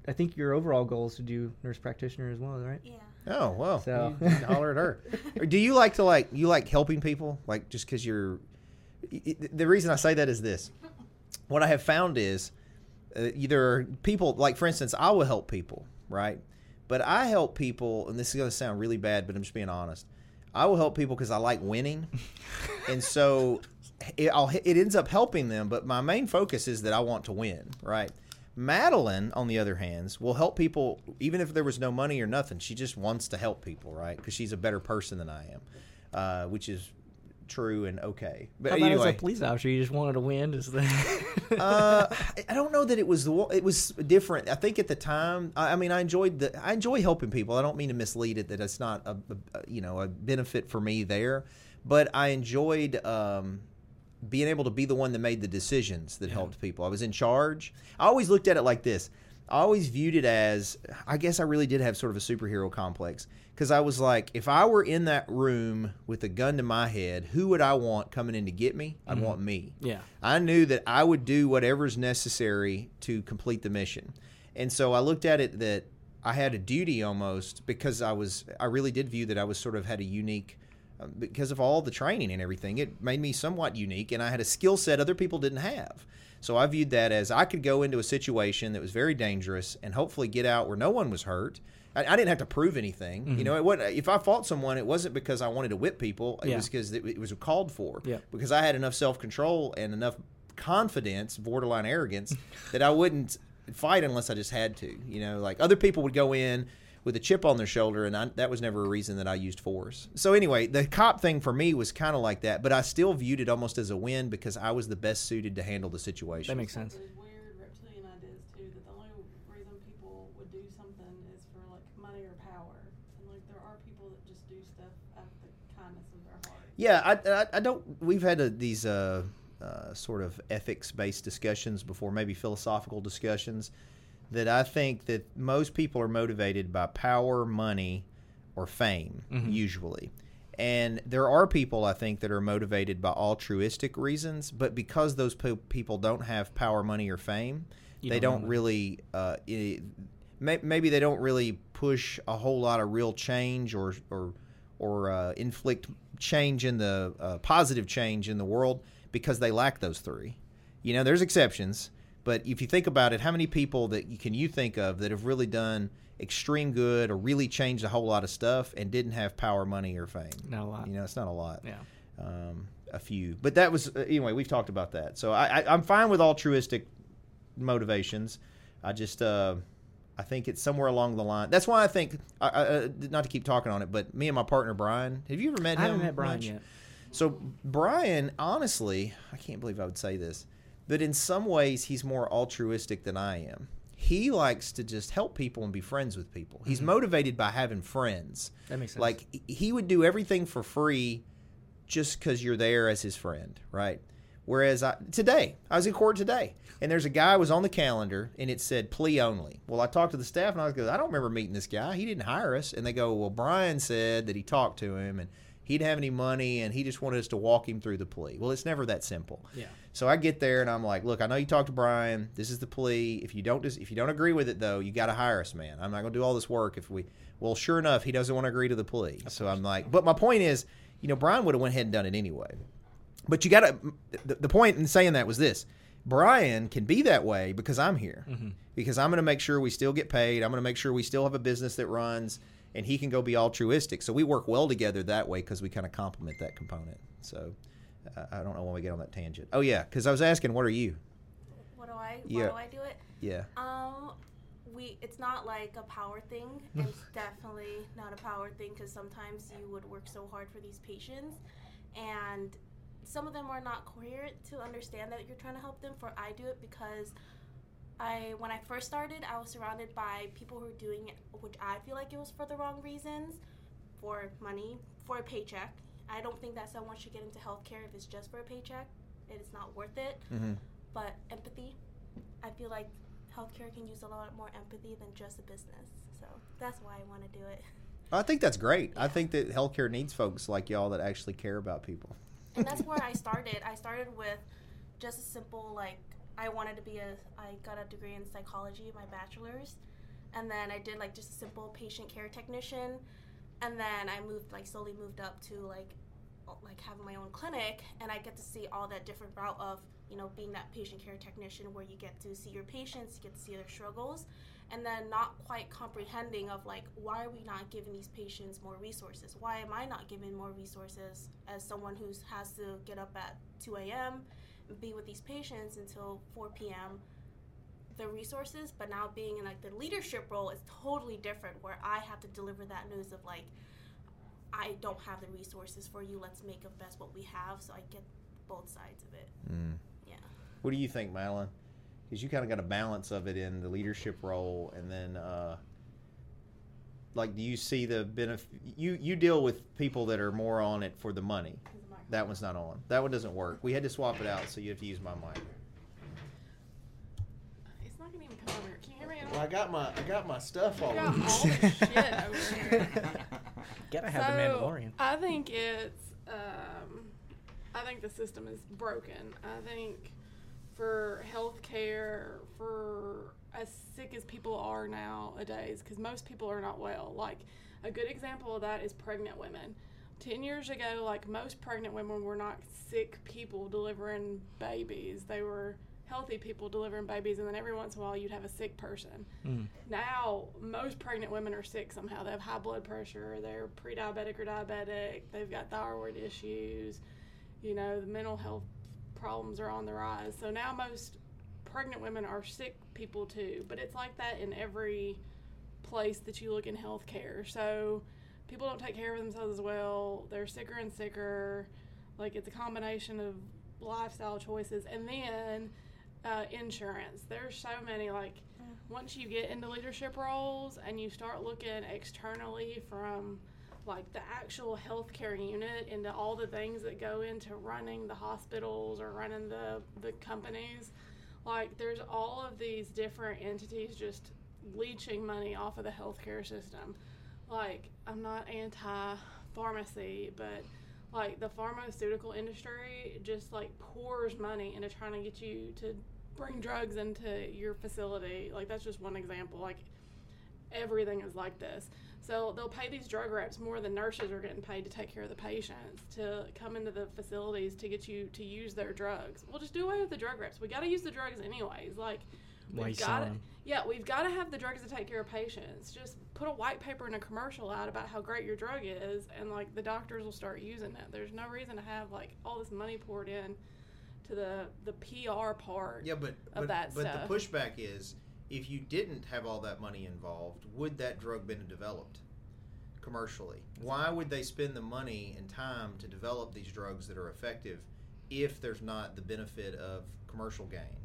I think your overall goal is to do nurse practitioner as well, right? Yeah. Oh, well, so. You can holler at her. Do you like to, like, you like helping people? Like, just because you're, it, the reason I say that is this. What I have found is, Uh, either people, like for instance, I will help people, right? But I help people, and this is going to sound really bad, but I'm just being honest. I will help people because I like winning, and so it, I'll, it ends up helping them. But my main focus is that I want to win, right? Madeline, on the other hand, will help people even if there was no money or nothing. She just wants to help people, right? Because she's a better person than I am, uh, which is. True and okay, but How about anyway, as a police officer, you just wanted to win. Is that? uh, I don't know that it was the it was different. I think at the time, I, I mean, I enjoyed the I enjoy helping people. I don't mean to mislead it that it's not a, a you know a benefit for me there, but I enjoyed um, being able to be the one that made the decisions that yeah. helped people. I was in charge. I always looked at it like this. I always viewed it as, I guess I really did have sort of a superhero complex because I was like, if I were in that room with a gun to my head, who would I want coming in to get me? I'd mm-hmm. want me. Yeah. I knew that I would do whatever's necessary to complete the mission. And so I looked at it that I had a duty almost because I was, I really did view that I was sort of had a unique, because of all the training and everything, it made me somewhat unique and I had a skill set other people didn't have. So I viewed that as I could go into a situation that was very dangerous and hopefully get out where no one was hurt. I, I didn't have to prove anything. Mm-hmm. You know, it wasn't, if I fought someone, it wasn't because I wanted to whip people. It yeah. was because it, it was called for. Yeah. Because I had enough self-control and enough confidence, borderline arrogance, that I wouldn't fight unless I just had to. You know, like other people would go in with a chip on their shoulder, and I, that was never a reason that I used force. So anyway, the cop thing for me was kind of like that, but I still viewed it almost as a win because I was the best suited to handle the situation. That makes sense. There's weird reptilian ideas, too, that the only reason people would do something is for, like, money or power. And, like, there are people that just do stuff out of the kindness of their heart. Yeah, I, I, I don't – we've had a, these uh, uh, sort of ethics-based discussions before, maybe philosophical discussions, that I think that most people are motivated by power, money, or fame, mm-hmm. usually. And there are people, I think, that are motivated by altruistic reasons, but because those po- people don't have power, money, or fame, you they don't, don't really uh, – may- maybe they don't really push a whole lot of real change or or, or uh, inflict change in the uh, – positive change in the world because they lack those three. You know, there's exceptions. But if you think about it, how many people that you, can you think of that have really done extreme good or really changed a whole lot of stuff and didn't have power, money, or fame? Not a lot. You know, it's not a lot. Yeah. Um, a few. But that was – anyway, we've talked about that. So I, I, I'm fine with altruistic motivations. I just uh, – I think it's somewhere along the line. That's why I think uh, – not to keep talking on it, but me and my partner Brian – have you ever met him? I haven't met Brian much? Yet. So Brian, honestly – I can't believe I would say this. But in some ways, he's more altruistic than I am. He likes to just help people and be friends with people. He's mm-hmm. motivated by having friends. That makes sense. Like, he would do everything for free just because you're there as his friend, right? Whereas I, today, I was in court today, and there's a guy who was on the calendar, and it said plea only. Well, I talked to the staff, and I was going, I don't remember meeting this guy. He didn't hire us. And they go, well, Brian said that he talked to him, and he didn't have any money, and he just wanted us to walk him through the plea. Well, it's never that simple. Yeah. So I get there, and I'm like, look, I know you talked to Brian. This is the plea. If you don't dis- if you don't agree with it, though, you got to hire us, man. I'm not going to do all this work if we – well, sure enough, he doesn't want to agree to the plea. So I'm like – but my point is, you know, Brian would have went ahead and done it anyway. But you got to – the point in saying that was this. Brian can be that way because I'm here, mm-hmm. because I'm going to make sure we still get paid. I'm going to make sure we still have a business that runs – and he can go be altruistic. So we work well together that way because we kind of complement that component. So uh, I don't know when we get on that tangent. Oh, yeah, because I was asking, what are you? What do I? Yeah. Why do I do it? Yeah. Um, we. It's not like a power thing. It's definitely not a power thing because sometimes you would work so hard for these patients. And some of them are not coherent to understand that you're trying to help them. For I do it because... I, when I first started, I was surrounded by people who were doing it, which I feel like it was for the wrong reasons, for money, for a paycheck. I don't think that someone should get into healthcare if it's just for a paycheck. It is not worth it. Mm-hmm. But empathy, I feel like healthcare can use a lot more empathy than just a business. So that's why I want to do it. I think that's great. Yeah. I think that healthcare needs folks like y'all that actually care about people. And that's where I started. I started with just a simple, like, I wanted to be a, I got a degree in psychology, my bachelor's, and then I did like just a simple patient care technician, and then I moved, like slowly moved up to like, like having my own clinic, and I get to see all that different route of, you know, being that patient care technician where you get to see your patients, you get to see their struggles, and then not quite comprehending of like, why are we not giving these patients more resources? Why am I not giving more resources as someone who has to get up at two a.m., be with these patients until four p.m. The resources, but now being in like the leadership role is totally different where I have to deliver that news of like, I don't have the resources for you, let's make of best what we have. So I get both sides of it. Mm. Yeah. What do you think, Madeline? Because you kind of got a balance of it in the leadership role, and then uh like, do you see the benefit? You you deal with people that are more on it for the money. That one's not on. That one doesn't work. We had to swap it out, so you have to use my mic. It's not gonna even come over. Can you hear me? Well, I got my I got my stuff all. Got all the shit over here. Gotta have so, the Mandalorian. I think it's. Um, I think the system is broken. I think for healthcare, for as sick as people are nowadays, because most people are not well. Like a good example of that is pregnant women. Ten years ago, like, most pregnant women were not sick people delivering babies. They were healthy people delivering babies, and then every once in a while you'd have a sick person. Mm. Now, most pregnant women are sick somehow. They have high blood pressure. They're pre-diabetic or diabetic. They've got thyroid issues. You know, the mental health problems are on the rise. So now most pregnant women are sick people too, but it's like that in every place that you look in healthcare. So people don't take care of themselves as well. They're sicker and sicker. Like, it's a combination of lifestyle choices and then uh, insurance. There's so many, like, yeah. Once you get into leadership roles and you start looking externally from, like, the actual healthcare unit into all the things that go into running the hospitals or running the, the companies, like, there's all of these different entities just leeching money off of the healthcare system. Like, I'm not anti-pharmacy, but, like, the pharmaceutical industry just, like, pours money into trying to get you to bring drugs into your facility. Like, that's just one example. Like, everything is like this. So they'll pay these drug reps more than nurses are getting paid to take care of the patients, to come into the facilities to get you to use their drugs. Well, just do away with the drug reps. We got to use the drugs anyways. Like, we've got to, yeah, we've got to have the drugs to take care of patients. Just put a white paper and a commercial out about how great your drug is, and, like, the doctors will start using it. There's no reason to have, like, all this money poured in to the, the P R part yeah, but, of but, that but stuff. But the pushback is, if you didn't have all that money involved, would that drug been developed commercially? Why would they spend the money and time to develop these drugs that are effective if there's not the benefit of commercial gain?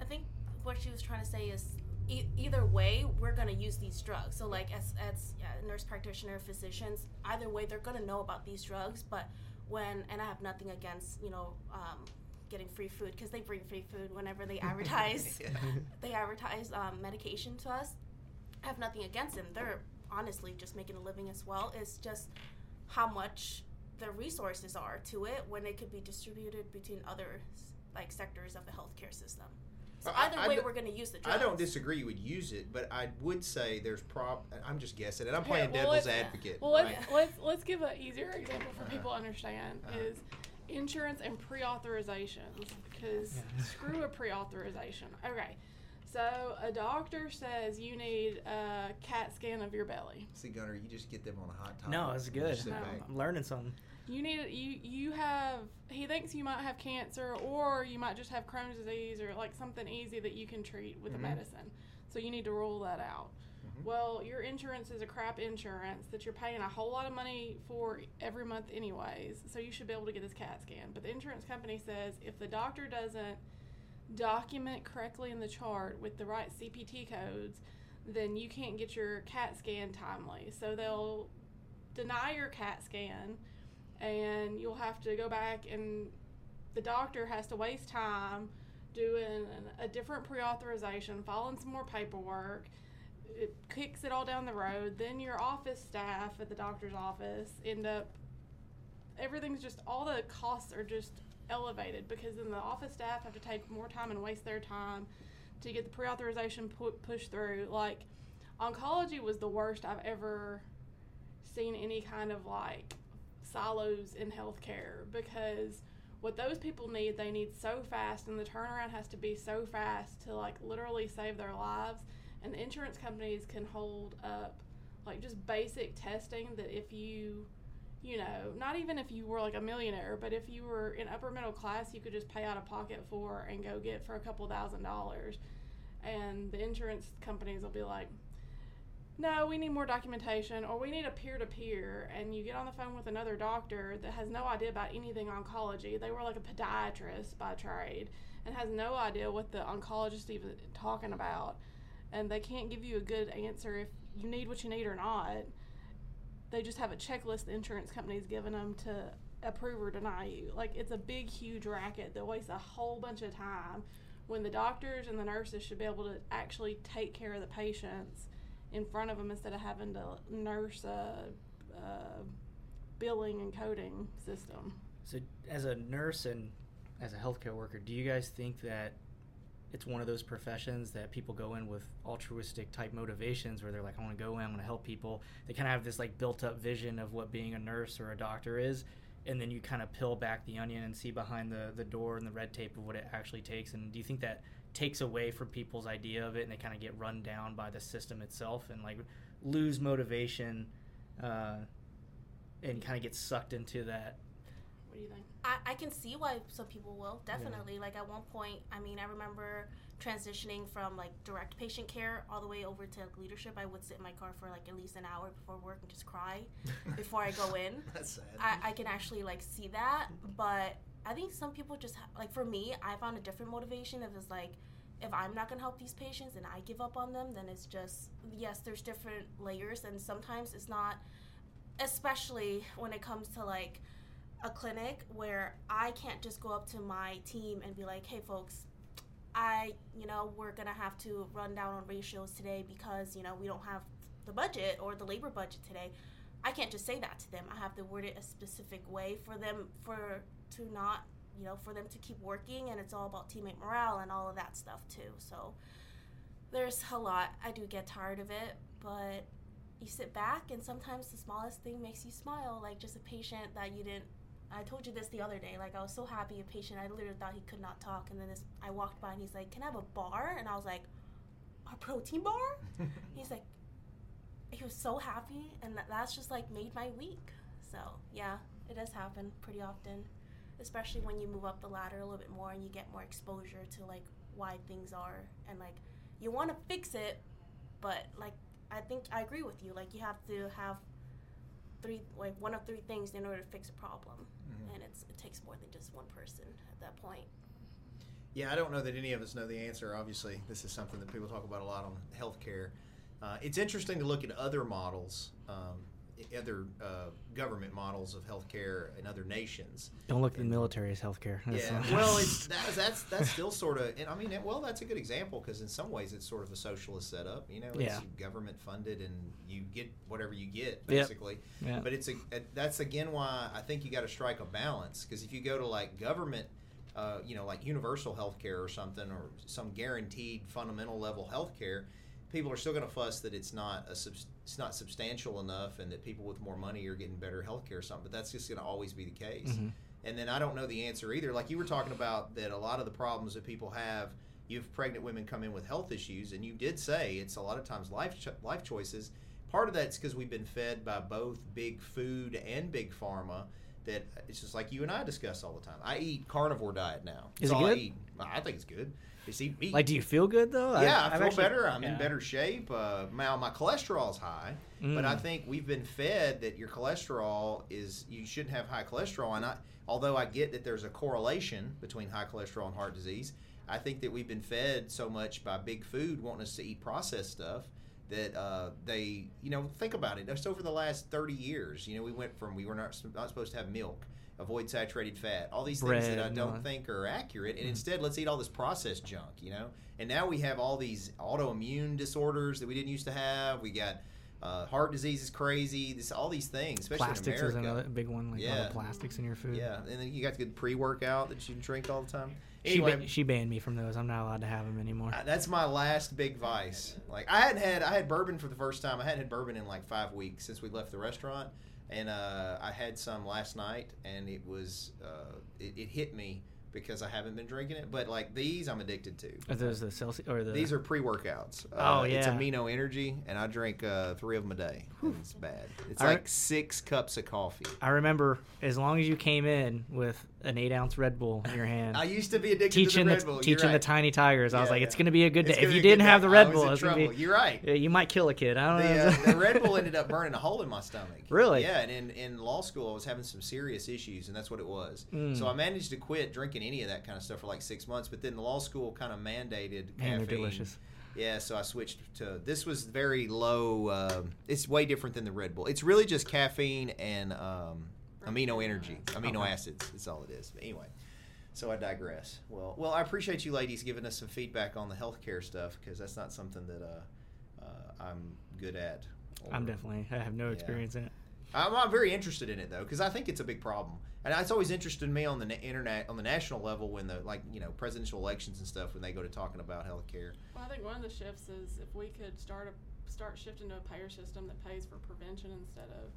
I think what she was trying to say is e- either way, we're going to use these drugs. So, like, as, as yeah, nurse practitioner, physicians, either way, they're going to know about these drugs. But when, and I have nothing against, you know, um, getting free food, because they bring free food whenever they advertise. yeah. They advertise um, medication to us. I have nothing against them. They're honestly just making a living as well. It's just how much the resources are to it when they could be distributed between other, like, sectors of the healthcare system. So either I, I, way, we're going to use the drugs. I don't disagree you would use it, but I would say there's prob. I'm just guessing, and I'm playing yeah, well, devil's advocate. Well, right? let's, let's let's give an easier example for people to understand uh-huh. is insurance and pre-authorizations, because yeah. screw a pre-authorization. Okay, so a doctor says you need a CAT scan of your belly. See, Gunnar, you just get them on a hot topic. No, it's good. No. I'm learning something. You need you you have he thinks you might have cancer, or you might just have Crohn's disease, or, like, something easy that you can treat with mm-hmm. a medicine. So you need to rule that out. Mm-hmm. Well, your insurance is a crap insurance that you're paying a whole lot of money for every month anyways. So you should be able to get this CAT scan. But the insurance company says if the doctor doesn't document correctly in the chart with the right C P T codes, then you can't get your CAT scan timely. So they'll deny your CAT scan, and you'll have to go back, and the doctor has to waste time doing an, a different pre-authorization, filing some more paperwork. It kicks it all down the road. Then your office staff at the doctor's office end up, everything's just, all the costs are just elevated, because then the office staff have to take more time and waste their time to get the pre-authorization pu- pushed through. Like, oncology was the worst I've ever seen any kind of, like, silos in healthcare, because what those people need, they need so fast, and the turnaround has to be so fast to, like, literally save their lives. And the insurance companies can hold up, like, just basic testing that if you, you know, not even if you were, like, a millionaire, but if you were in upper middle class, you could just pay out of pocket for and go get for a couple thousand dollars. And the insurance companies will be like, no, we need more documentation, or we need a peer-to-peer, and you get on the phone with another doctor that has no idea about anything oncology. They were, like, a podiatrist by trade and has no idea what the oncologist even talking about, and they can't give you a good answer if you need what you need or not. They just have a checklist the insurance company's giving them to approve or deny you. Like, it's a big, huge racket that wastes a whole bunch of time when the doctors and the nurses should be able to actually take care of the patients in front of them instead of having to nurse a, a billing and coding system. So as a nurse and as a healthcare worker, do you guys think that it's one of those professions that people go in with altruistic type motivations where they're like, I want to go in, I want to help people. They kind of have this, like, built up vision of what being a nurse or a doctor is, and then you kind of peel back the onion and see behind the, the door and the red tape of what it actually takes. And do you think that takes away from people's idea of it, and they kind of get run down by the system itself and, like, lose motivation uh, and kind of get sucked into that What do you think? I, I can see why some people will, definitely. Yeah. Like, at one point, I mean, I remember transitioning from, like, direct patient care all the way over to like, leadership. I would sit in my car for, like, at least an hour before work and just cry before I go in. That's sad. I, I can actually, like, see that. But I think some people just, ha- like, for me, I found a different motivation of it's, like, if I'm not going to help these patients and I give up on them, then it's just, yes, there's different layers. And sometimes it's not, especially when it comes to, like, a clinic where I can't just go up to my team and be like, hey, folks, I, you know, we're going to have to run down on ratios today because, you know, we don't have the budget or the labor budget today. I can't just say that to them. I have to word it a specific way for them for to not, you know, for them to keep working. And it's all about teammate morale and all of that stuff, too. So there's a lot. I do get tired of it, but you sit back and sometimes the smallest thing makes you smile, like just a patient that you didn't. I told you this the other day, like I was so happy a patient, I literally thought he could not talk, and then this, I walked by and he's like, can I have a bar? And I was like, a protein bar? He's like, he was so happy, and that, that's just like made my week. So yeah, it does happen pretty often, especially when you move up the ladder a little bit more and you get more exposure to like why things are, and like you want to fix it, but like I think I agree with you, like you have to have Three, like one of three things in order to fix a problem, mm-hmm. and it's it takes more than just one person at that point. Yeah, I don't know that any of us know the answer. Obviously, this is something that people talk about a lot on healthcare. Uh, it's interesting to look at other models, um, other uh, government models of healthcare in other nations. Don't look at the military as healthcare. That's yeah, well, it's, that's that's that's still sort of, and I mean, well, that's a good example because in some ways it's sort of a socialist setup. You know, it's yeah. government funded, and you get whatever you get basically. Yep. Yep. But it's a, a that's again why I think you got to strike a balance, because if you go to like government, uh, you know, like universal healthcare or something, or some guaranteed fundamental level healthcare, people are still going to fuss that it's not a sub, it's not substantial enough, and that people with more money are getting better healthcare or something. But that's just going to always be the case. Mm-hmm. And then I don't know the answer either. Like you were talking about that a lot of the problems that people have, you have pregnant women come in with health issues, and you did say it's a lot of times life cho- life choices. Part of that's because we've been fed by both big food and big pharma. That it's just like you and I discuss all the time. I eat carnivore diet now. Is it good? I eat. I think it's good. Just eat meat. Like, do you feel good though? Yeah, I, I feel actually, better. I'm yeah. in better shape. Uh, now my cholesterol's high, mm. but I think we've been fed that your cholesterol is you shouldn't have high cholesterol. And I, although I get that there's a correlation between high cholesterol and heart disease, I think that we've been fed so much by big food wanting us to eat processed stuff. That uh, they, you know, think about it. Just over the last thirty years, you know, we went from we were not, not supposed to have milk, avoid saturated fat, all these Bread, things that I don't no. think are accurate. And mm-hmm. instead, let's eat all this processed junk, you know. And now we have all these autoimmune disorders that we didn't used to have. We got uh, heart disease is crazy. This all these things, especially plastics in America. Plastics is another big one. Like yeah. all the plastics in your food. Yeah, and then you got the good pre-workout that you drink all the time. Anyway, she, ba- she banned me from those. I'm not allowed to have them anymore. I, that's my last big vice. Like I hadn't had I had bourbon for the first time. I hadn't had bourbon in like five weeks since we left the restaurant, and uh, I had some last night, and it was uh, it, it hit me because I haven't been drinking it. But like these, I'm addicted to. Are those the Celsius or the? These are pre-workouts. Uh, oh yeah, it's Amino Energy, and I drink uh, three of them a day. It's bad. It's I like re- six cups of coffee. I remember as long as you came in with an eight-ounce Red Bull in your hand. I used to be addicted teaching to the Red Bull. The, teaching right. the tiny tigers. I yeah, was like, it's yeah. going to be a good day. If you didn't have the Red Bull, I was in trouble. Be, You're right. You might kill a kid. I don't the, know. Uh, the Red Bull ended up burning a hole in my stomach. Really? Yeah, and in, in law school, I was having some serious issues, and that's what it was. Mm. So I managed to quit drinking any of that kind of stuff for like six months, but then the law school kind of mandated Man, caffeine. They're delicious. Yeah, so I switched to – this was very low uh, – it's way different than the Red Bull. It's really just caffeine and um, amino energy, amino okay. acids. That's all it is. But anyway, so I digress. Well, well, I appreciate you ladies giving us some feedback on the healthcare stuff, because that's not something that uh, uh, I'm good at. Or, I'm definitely – I have no experience yeah. in it. I'm, I'm very interested in it, though, because I think it's a big problem. And it's always interested me on the na- internet, on the national level when the, like, you know, presidential elections and stuff, when they go to talking about health care. Well, I think one of the shifts is if we could start a, start shifting to a payer system that pays for prevention instead of.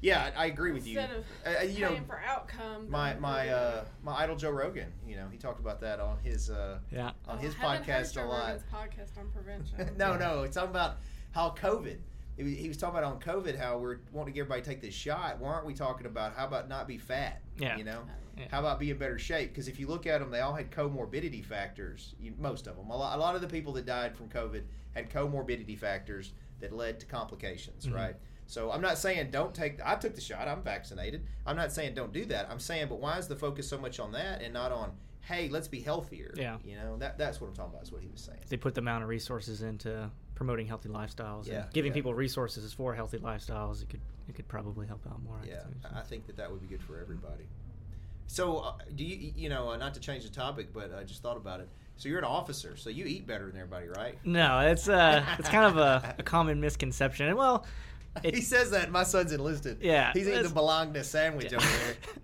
Yeah, I agree with you. Instead of uh, you paying know, for outcome. My my uh, my idol Joe Rogan, you know, he talked about that on his uh, yeah. on his oh, podcast a lot. Joe Rogan's podcast on prevention. no, yeah. no, it's talking about how COVID. he was talking about on COVID how we're wanting to get everybody to take this shot. Why aren't we talking about how about not be fat? Yeah. You know, yeah. How about be in better shape? Because if you look at them, they all had comorbidity factors. You, most of them, a lot, a lot of the people that died from COVID had comorbidity factors that led to complications. Mm-hmm. Right. So I'm not saying don't take. I took the shot. I'm vaccinated. I'm not saying don't do that. I'm saying, but why is the focus so much on that and not on, hey, let's be healthier? Yeah. You know, that that's what I'm talking about is what he was saying. They put the amount of resources into promoting healthy lifestyles yeah, and giving yeah. people resources for healthy lifestyles. It could it could probably help out more. Yeah, I, I think that that would be good for everybody. So uh, do you, you know, uh, not to change the topic, but I just thought about it. So you're an officer, so you eat better than everybody, right? No, it's, uh, it's kind of a, a common misconception. And, well... It, he says that my son's enlisted. Yeah, he's eating a bologna sandwich yeah. over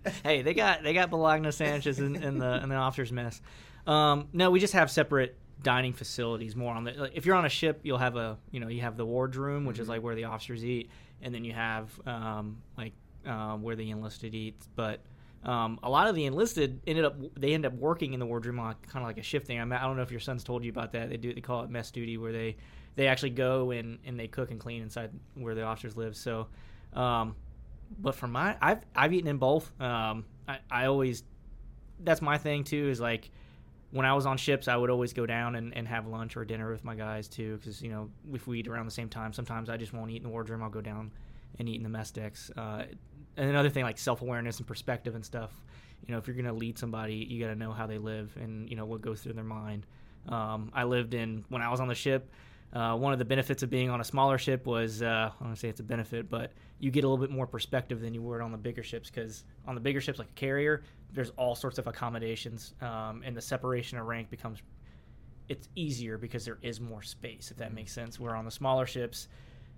there. Hey, they got they got bologna sandwiches in, in the in the officer's mess. Um, no, we just have separate dining facilities. More on the like, if you're on a ship, you'll have a you know you have the ward's room, which mm-hmm. is like where the officers eat, and then you have um, like uh, where the enlisted eats. But um, a lot of the enlisted ended up they end up working in the ward's room, on kind of like a shift thing. I, mean, I don't know if your son's told you about that. They do they call it mess duty, where they. They actually go and, and they cook and clean inside where the officers live. So, um, but for my, I've I've eaten in both. Um, I, I always, that's my thing too. Is like when I was on ships, I would always go down and, and have lunch or dinner with my guys too. Because you know if we eat around the same time, sometimes I just won't eat in the wardroom. I'll go down and eat in the mess decks. Uh, and another thing like self awareness and perspective and stuff. You know if you're gonna lead somebody, you gotta know how they live and you know what goes through their mind. Um, I lived in when I was on the ship. Uh, one of the benefits of being on a smaller ship was, uh, I don't say it's a benefit, but you get a little bit more perspective than you would on the bigger ships because on the bigger ships like a carrier, there's all sorts of accommodations, um, and the separation of rank becomes, it's easier because there is more space, if that makes sense. Where on the smaller ships,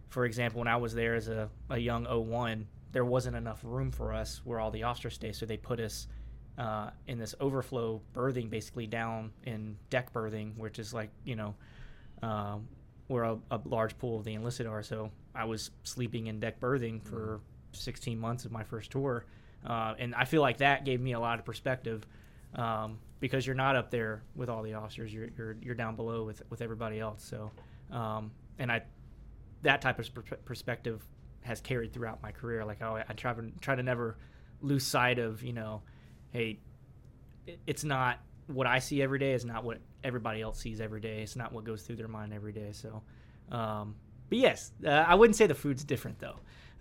for example, when I was there as a, a young O one, there wasn't enough room for us where all the officers stay, so they put us uh, in this overflow berthing, basically down in deck berthing, which is like, you know, um, where a, a large pool of the enlisted are. So I was sleeping in deck berthing for sixteen months of my first tour. Uh, and I feel like that gave me a lot of perspective um, because you're not up there with all the officers. You're you're, you're down below with, with everybody else. So, um, and I, that type of per- perspective has carried throughout my career. Like I, I try, try to never lose sight of, you know, hey, it, it's not what I see every day is not what everybody else sees every day. It's not what goes through their mind every day. So, um, but yes, uh, I wouldn't say the food's different though.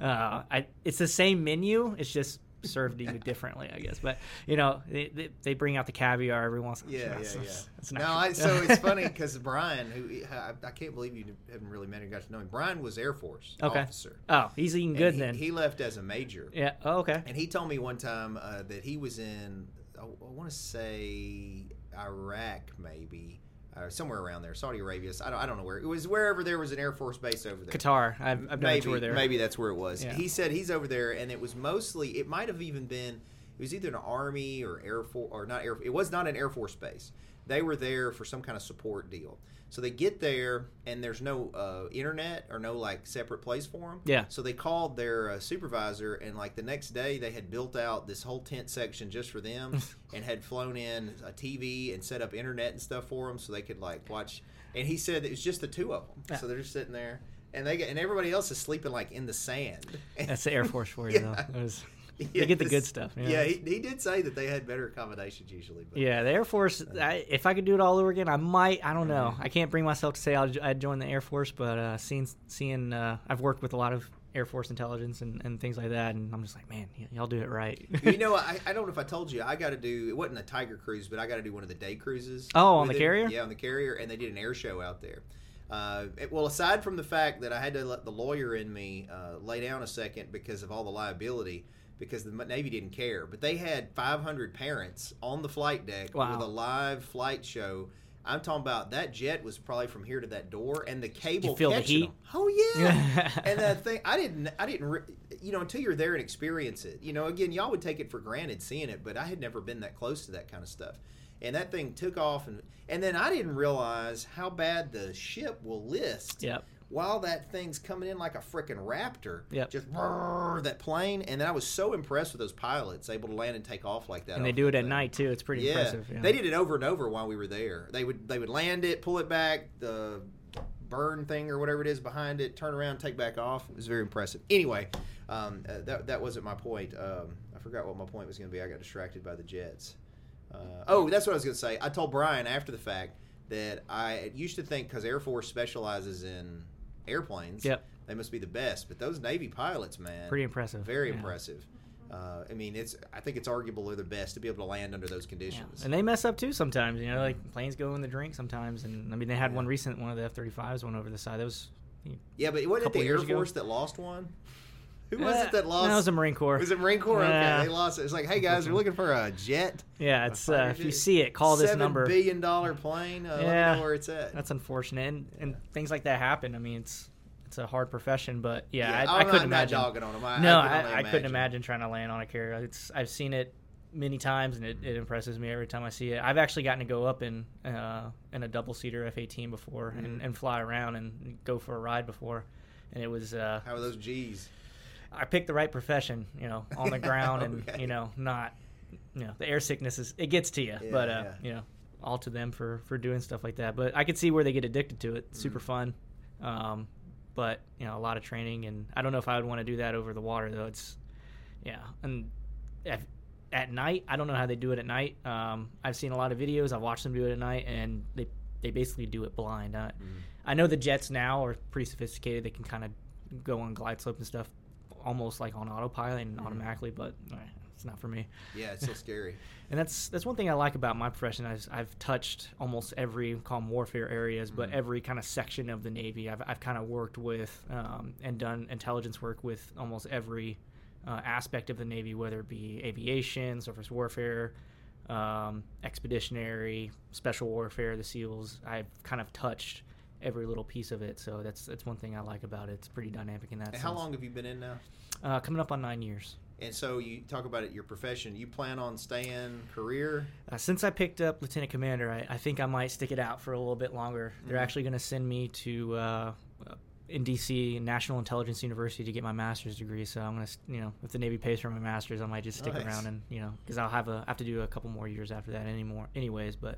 Uh, I, it's the same menu. It's just served to you differently, I guess. But you know, they, they bring out the caviar every once in a while. Yeah, yeah, so, yeah. It's not no, I, so it's funny because Brian, who I, I can't believe you haven't really met him, got to know him. Brian was Air Force okay. officer. Oh, he's eating good he, then. He left as a major. Yeah. Oh, okay. And he told me one time uh, that he was in. I, I want to say Iraq, maybe uh, somewhere around there, Saudi Arabia. I don't, I don't know where it was. Wherever there was an Air Force base over there, Qatar. I've, I've done maybe, a tour there. Maybe that's where it was. Yeah. He said he's over there, and it was mostly. It might have even been. It was either an Army or Air Force, or not Air. It was not an Air Force base. They were there for some kind of support deal. So they get there, and there's no uh, internet or no like separate place for them. Yeah. So they called their uh, supervisor, and like the next day, they had built out this whole tent section just for them, and had flown in a T V and set up internet and stuff for them, so they could like watch. And he said it was just the two of them. Yeah. So they're just sitting there, and they get, and everybody else is sleeping like in the sand. That's the Air Force for you, yeah. though. It was- They yeah, get the this, good stuff. You know? Yeah, he, he did say that they had better accommodations usually. But, yeah, the Air Force, uh, I, if I could do it all over again, I might. I don't know. I can't bring myself to say I'll, I'd join the Air Force, but uh, seeing, seeing uh, I've worked with a lot of Air Force intelligence and, and things like that, and I'm just like, man, y- y'all do it right. You know, I, I don't know if I told you, I got to do, it wasn't a Tiger Cruise, but I got to do one of the day cruises. Oh, on the them. carrier? Yeah, on the carrier, and they did an air show out there. Uh, it, well, aside from the fact that I had to let the lawyer in me uh, lay down a second because of all the liability, because the Navy didn't care. But they had five hundred parents on the flight deck wow. with a live flight show. I'm talking about that jet was probably from here to that door, and the cable catching the heat? Them. Oh, yeah. And that thing, I didn't, I didn't, re- you know, until you're there and experience it. You know, again, y'all would take it for granted seeing it, but I had never been that close to that kind of stuff. And that thing took off, and, and then I didn't realize how bad the ship will list. Yep. While that thing's coming in like a frickin' raptor, yep. just brrr, that plane. And then I was so impressed with those pilots, able to land and take off like that. And they do it at night, too. It's pretty yeah. impressive. Yeah. They did it over and over while we were there. They would they would land it, pull it back, the burn thing or whatever it is behind it, turn around, take back off. It was very impressive. Anyway, um, uh, that that wasn't my point. Um, I forgot what my point was going to be. I got distracted by the jets. Uh, oh, that's what I was going to say. I told Brian after the fact that I used to think because Air Force specializes in airplanes, yep. they must be the best. But those Navy pilots, man. Pretty impressive. Very yeah. impressive. Uh, I mean, it's. I think it's arguable they're the best to be able to land under those conditions. Yeah. And they mess up, too, sometimes. You know, like, planes go in the drink sometimes. And, I mean, they had yeah. one recent, one of the F thirty-fives went over the side. That was you know, Yeah, but wasn't it the Air Force ago. that lost one? Who was uh, it that lost? That no, was the Marine Corps. It was the Marine Corps. Yeah. Okay, they lost it. It's like, hey, guys, we're looking for a jet. Yeah, it's uh, if you see it, call this number. seven billion dollar plane. Uh, yeah. Let me know where it's at. That's unfortunate. And, yeah. and things like that happen. I mean, it's... It's a hard profession, but yeah, yeah I, I couldn't imagine. I'm not dogging on them. I, no, I, I, imagine. I couldn't imagine trying to land on a carrier. It's I've seen it many times, and it, it impresses me every time I see it. I've actually gotten to go up in uh, in a double seater F eighteen before, mm-hmm. and, and fly around and go for a ride before, and it was. Uh, How are those G's? I picked the right profession, you know, on the ground, okay. and you know, not, you know, the air sickness is it gets to you, yeah, but uh, yeah. you know, all to them for for doing stuff like that. But I could see where they get addicted to it. It's mm-hmm. super fun. Um, But, you know, a lot of training, and I don't know if I would want to do that over the water, though. It's, yeah. And at, at night, I don't know how they do it at night. Um, I've seen a lot of videos. I've watched them do it at night, and they, they basically do it blind. I, mm-hmm. I know the jets now are pretty sophisticated. They can kind of go on glide slope and stuff almost like on autopilot and mm-hmm. automatically, but eh, it's not for me. Yeah, it's so scary. And that's that's one thing I like about my profession. I've, I've touched almost every calm warfare areas, mm-hmm. but every kind of section of the Navy. I've I've kind of worked with um, and done intelligence work with almost every uh, aspect of the Navy, whether it be aviation, surface warfare, um, expeditionary, special warfare, the SEALs. I've kind of touched every little piece of it. So that's that's one thing I like about it. It's pretty dynamic in that and sense. How long have you been in now? Uh, coming up on nine years. And so you talk about it, your profession. You plan on staying career? Uh, since I picked up Lieutenant Commander, I, I think I might stick it out for a little bit longer. Mm-hmm. They're actually going to send me to uh, in D C National Intelligence University to get my master's degree. So I'm going to, you know, if the Navy pays for my master's, I might just stick nice. around and, you know, because I'll have a I have to do a couple more years after that anymore, anyways. But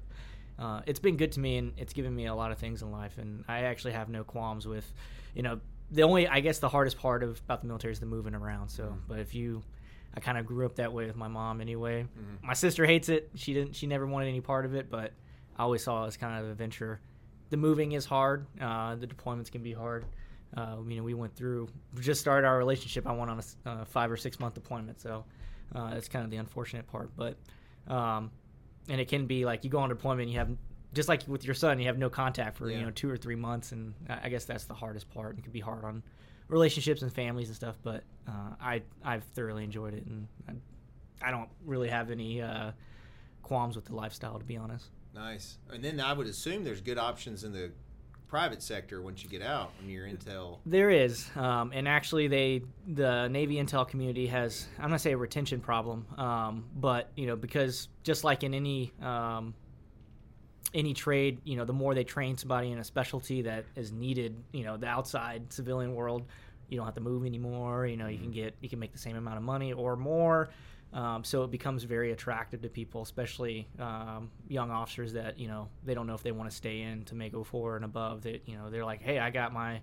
uh, it's been good to me, and it's given me a lot of things in life, and I actually have no qualms with, you know. The only, I guess, the hardest part of about the military is the moving around. So, mm-hmm. but if you, I kind of grew up that way with my mom anyway. Mm-hmm. My sister hates it. She didn't. She never wanted any part of it. But I always saw it as kind of an adventure. The moving is hard. Uh, the deployments can be hard. Uh, you know, we went through. We just started our relationship. I went on a uh, five or six month deployment. So uh, that's kind of the unfortunate part. But um, and it can be like you go on deployment, and you have. Just like with your son, you have no contact for, yeah. you know, two or three months, and I guess that's the hardest part. It can be hard on relationships and families and stuff, but uh, I, I've thoroughly enjoyed it, and I, I don't really have any uh, qualms with the lifestyle, to be honest. Nice. And then I would assume there's good options in the private sector once you get out when you're intel. There is. Um, and actually, they the Navy intel community has, I'm going to say a retention problem, um, but, you know, because just like in any um, – any trade, you know, the more they train somebody in a specialty that is needed, you know, the outside civilian world, you don't have to move anymore. You know, you can get, you can make the same amount of money or more. Um, so it becomes very attractive to people, especially um, young officers that, you know, they don't know if they want to stay in to make oh four and above. That, you know, they're like, hey, I got my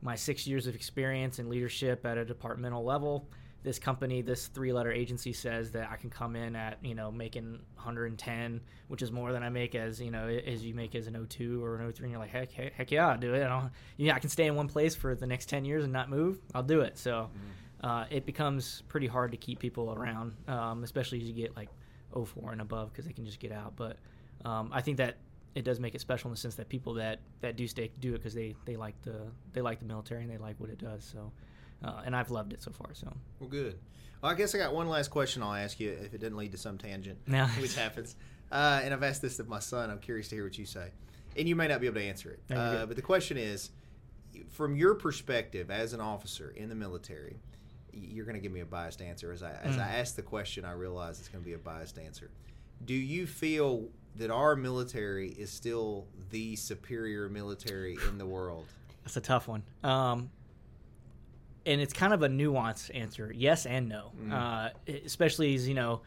my six years of experience in leadership at a departmental level. This company, this three-letter agency says that I can come in at, you know, making one hundred ten, which is more than I make as, you know, as you make as an O two or an O three, and you're like, heck, heck, heck yeah, I'll do it. I don't, yeah, I can stay in one place for the next ten years and not move. I'll do it. So mm-hmm. uh, it becomes pretty hard to keep people around, um, especially as you get, like, oh four and above because they can just get out. But um, I think that it does make it special in the sense that people that, that do stay do it because they, they, like the, they like the military and they like what it does, so... Uh, and I've loved it so far. So well, good. Well, I guess I got one last question I'll ask you if it doesn't lead to some tangent, no. which happens. Uh, and I've asked this of my son. I'm curious to hear what you say. And you may not be able to answer it. No, uh, but the question is, from your perspective as an officer in the military, you're going to give me a biased answer. As I as mm. I ask the question, I realize it's going to be a biased answer. Do you feel that our military is still the superior military in the world? That's a tough one. Um And it's kind of a nuanced answer, yes and no, mm. uh, especially as, you know,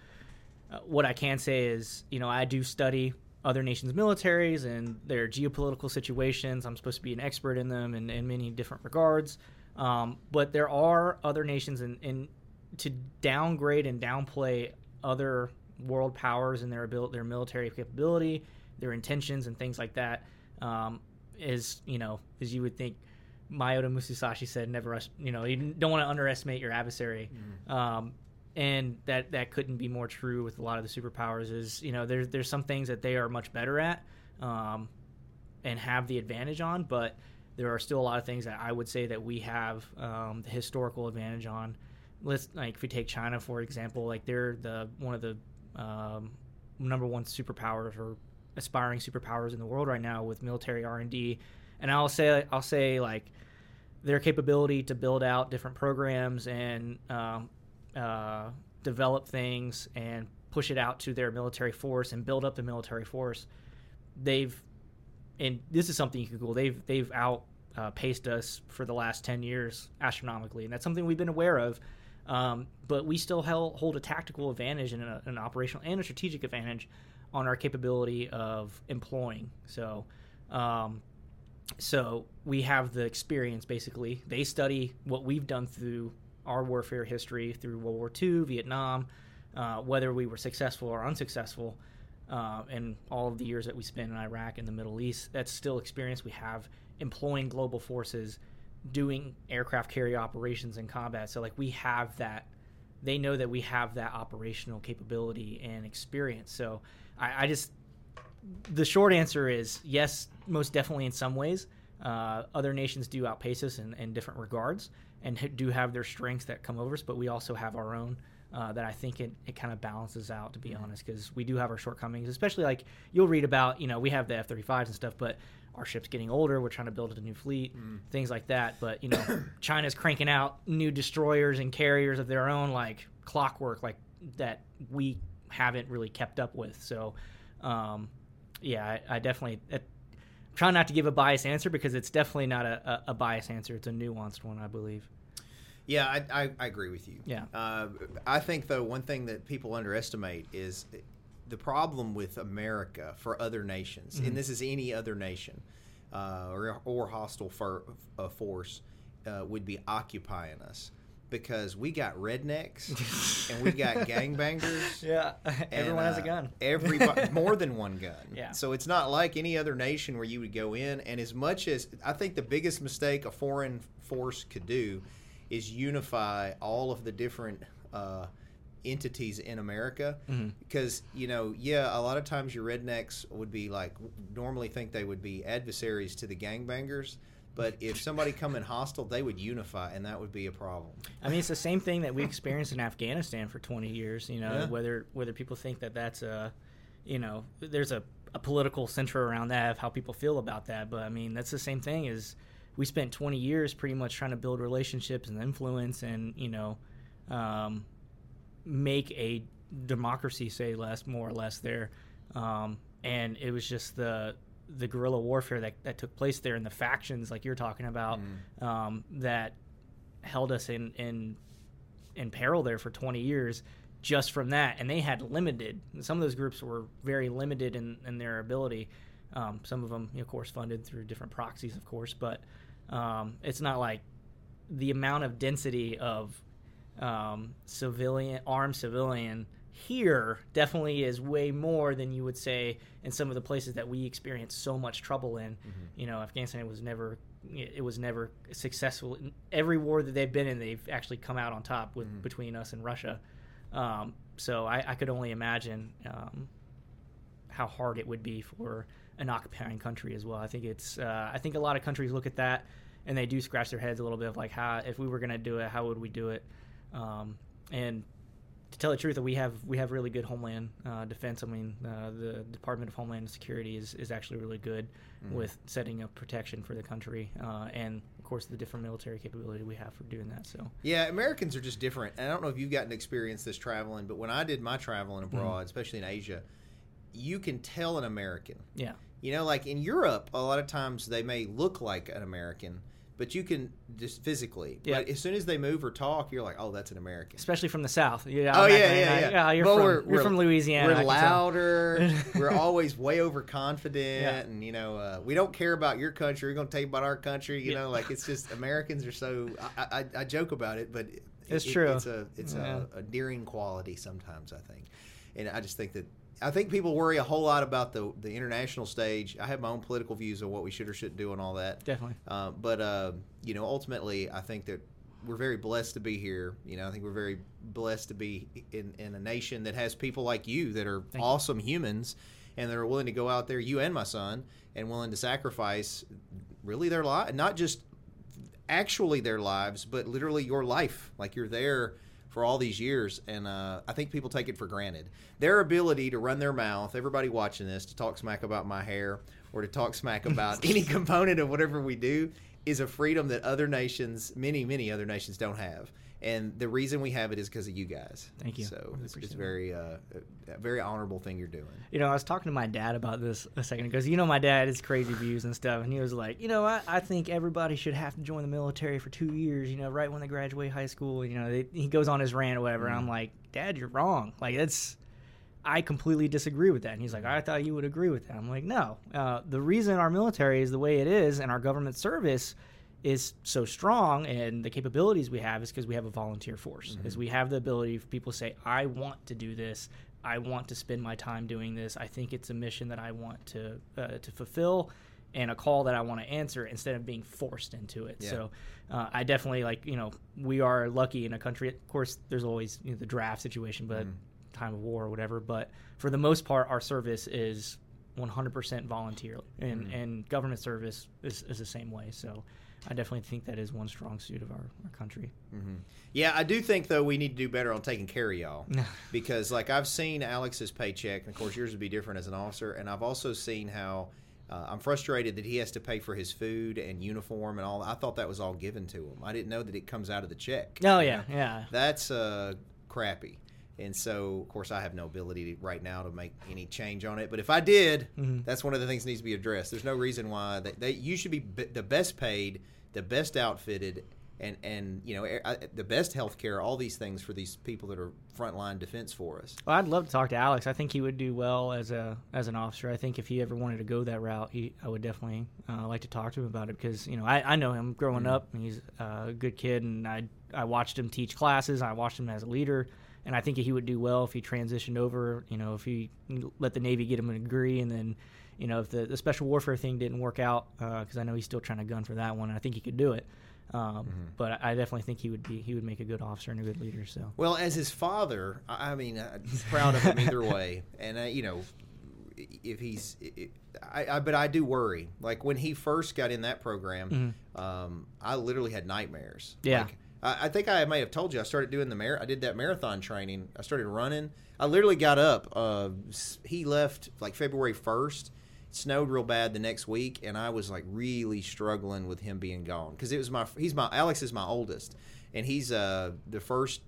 uh, what I can say is, you know, I do study other nations' militaries and their geopolitical situations. I'm supposed to be an expert in them in, in many different regards. Um, but there are other nations, and in, in, to downgrade and downplay other world powers and their ability, their military capability, their intentions, and things like that, um, is, you know, as you would think, Miyamoto Musashi said, never, you know, you don't want to underestimate your adversary. Mm. Um, and that, that couldn't be more true with a lot of the superpowers is, you know, there's, there's some things that they are much better at um, and have the advantage on, but there are still a lot of things that I would say that we have um, the historical advantage on. Let's, like, if we take China, for example, like they're the, one of the um, number one superpowers or aspiring superpowers in the world right now with military R and D. And I'll say, I'll say like their capability to build out different programs and um, uh, develop things and push it out to their military force and build up the military force. They've, and this is something you can Google, they've, they've out uh, paced us for the last ten years astronomically. And that's something we've been aware of. Um, but we still held, hold a tactical advantage and a, an operational and a strategic advantage on our capability of employing. So, um, So we have the experience, basically. They study what we've done through our warfare history, through World War Two, Vietnam, uh, whether we were successful or unsuccessful, uh, and all of the years that we spent in Iraq and the Middle East. That's still experience we have employing global forces, doing aircraft carrier operations in combat. So, like, we have that. They know that we have that operational capability and experience. So I, I just... The short answer is yes, most definitely in some ways. Uh, other nations do outpace us in, in different regards and do have their strengths that come over us, but we also have our own uh, that I think it, it kind of balances out, to be mm-hmm. honest, because we do have our shortcomings, especially like you'll read about, you know, we have the F thirty-fives and stuff, but our ship's getting older. We're trying to build a new fleet, mm-hmm. things like that. But, you know, China's cranking out new destroyers and carriers of their own, like clockwork, like that we haven't really kept up with. So, um, yeah, I, I definitely uh, try not to give a biased answer because it's definitely not a, a, a biased answer. It's a nuanced one, I believe. Yeah, I, I, I agree with you. Yeah. Uh, I think, though, one thing that people underestimate is the problem with America for other nations, mm-hmm. and this is any other nation uh, or, or hostile for, uh, force uh, would be occupying us. Because we got rednecks and we got gangbangers. Yeah, and, everyone has uh, a gun. Every more than one gun. Yeah. So it's not like any other nation where you would go in. And as much as I think the biggest mistake a foreign force could do is unify all of the different uh, entities in America, mm-hmm. because you know, yeah, a lot of times your rednecks would be like normally think they would be adversaries to the gangbangers. But if somebody come in hostile, they would unify, and that would be a problem. I mean, it's the same thing that we experienced in Afghanistan for twenty years, you know, yeah. whether whether people think that that's a, you know, there's a, a political center around that of how people feel about that. But, I mean, that's the same thing is we spent twenty years pretty much trying to build relationships and influence and, you know, um, make a democracy, say less, more or less there. Um, and it was just the... the guerrilla warfare that, that took place there and the factions like you're talking about mm. um, that held us in, in in peril there for twenty years just from that. And they had limited, some of those groups were very limited in, in their ability. Um, some of them, of course, funded through different proxies, of course, but um, it's not like the amount of density of um, civilian, armed civilian here definitely is way more than you would say in some of the places that we experience so much trouble in. Mm-hmm. You know, Afghanistan was never it was never successful. In every war that they've been in, they've actually come out on top with mm-hmm. between us and Russia. Um, so I, I could only imagine um, how hard it would be for an occupying country as well. I think it's uh, I think a lot of countries look at that and they do scratch their heads a little bit of like how if we were going to do it, how would we do it? Um, and to tell the truth, that we have we have really good homeland uh, defense. I mean, uh, the Department of Homeland Security is, is actually really good mm. with setting up protection for the country, uh, and of course the different military capability we have for doing that. So yeah, Americans are just different. And I don't know if you've gotten to experience this traveling, but when I did my traveling abroad, mm. especially in Asia, you can tell an American. Yeah, you know, like in Europe, a lot of times they may look like an American. But you can just physically. Yeah. But as soon as they move or talk, you're like, oh, that's an American. Especially from the South. You're oh, yeah, yeah, like, yeah. Oh, you're, from, we're, you're we're, from Louisiana. We're louder. We're always way overconfident. Yeah. And, you know, uh, we don't care about your country. We're going to tell you about our country. You yeah. know, like, it's just Americans are so – I I joke about it, but it's it, true. It's, a, it's yeah. a, a endearing quality sometimes, I think. And I just think that – I think people worry a whole lot about the, the international stage. I have my own political views on what we should or shouldn't do and all that. Definitely. Uh, but, uh, you know, ultimately, I think that we're very blessed to be here. You know, I think we're very blessed to be in, in a nation that has people like you that are Thank awesome you. humans and that are willing to go out there, you and my son, and willing to sacrifice really their life, not just actually their lives, but literally your life. Like, you're there for all these years, and uh, I think people take it for granted. Their ability to run their mouth, everybody watching this, to talk smack about my hair or to talk smack about any component of whatever we do is a freedom that other nations, many, many other nations don't have. And the reason we have it is because of you guys. Thank you. So really it's, it's very, uh, a very honorable thing you're doing. You know, I was talking to my dad about this a second ago. You know, my dad has crazy views and stuff, and he was like, you know, I, I think everybody should have to join the military for two years. You know, right when they graduate high school. You know, they, he goes on his rant or whatever. Mm-hmm. And I'm like, Dad, you're wrong. Like, that's, I completely disagree with that. And he's like, I thought you would agree with that. I'm like, no. Uh, the reason our military is the way it is, and our government service is so strong, and the capabilities we have, is because we have a volunteer force. Mm-hmm. Is we have the ability for people to say, I want to do this. I want to spend my time doing this. I think it's a mission that I want to uh, to fulfill, and a call that I want to answer, instead of being forced into it. Yeah. So uh, I definitely, like, you know, we are lucky in a country. Of course, there's always, you know, the draft situation, but mm. time of war or whatever. But for the most part, our service is one hundred percent volunteer, and mm-hmm. and government service is, is the same way. So I definitely think that is one strong suit of our, our country. Mm-hmm. Yeah, I do think, though, we need to do better on taking care of y'all. Because, like, I've seen Alex's paycheck, and, of course, yours would be different as an officer. And I've also seen how uh, I'm frustrated that he has to pay for his food and uniform and all. I thought that was all given to him. I didn't know that it comes out of the check. Oh, yeah, yeah. That's uh, crappy. And so, of course, I have no ability to, right now, to make any change on it. But if I did, mm-hmm. that's one of the things that needs to be addressed. There's no reason why they, they, you should be b- the best paid, the best outfitted, and, and you know I, the best health care, all these things for these people that are frontline defense for us. Well, I'd love to talk to Alex. I think he would do well as a as an officer. I think if he ever wanted to go that route, he, I would definitely uh, like to talk to him about it, because, you know, I, I know him growing mm-hmm. up, and he's a good kid, and I, I watched him teach classes. I watched him as a leader. And I think he would do well if he transitioned over, you know, if he let the Navy get him a degree. And then, you know, if the, the special warfare thing didn't work out, because uh, I know he's still trying to gun for that one, and I think he could do it. Um, mm-hmm. But I definitely think he would be he would make a good officer and a good leader. So, well, as his father, I mean, I'm proud of him either way. And, uh, you know, if he's – I, I but I do worry. Like, when he first got in that program, mm-hmm. um, I literally had nightmares. Yeah. Like, I think I may have told you I started doing the mar- I did that marathon training. I started running. I literally got up. Uh, he left like February first. It snowed real bad the next week, and I was like really struggling with him being gone, because it was my he's my Alex is my oldest, and he's uh, the first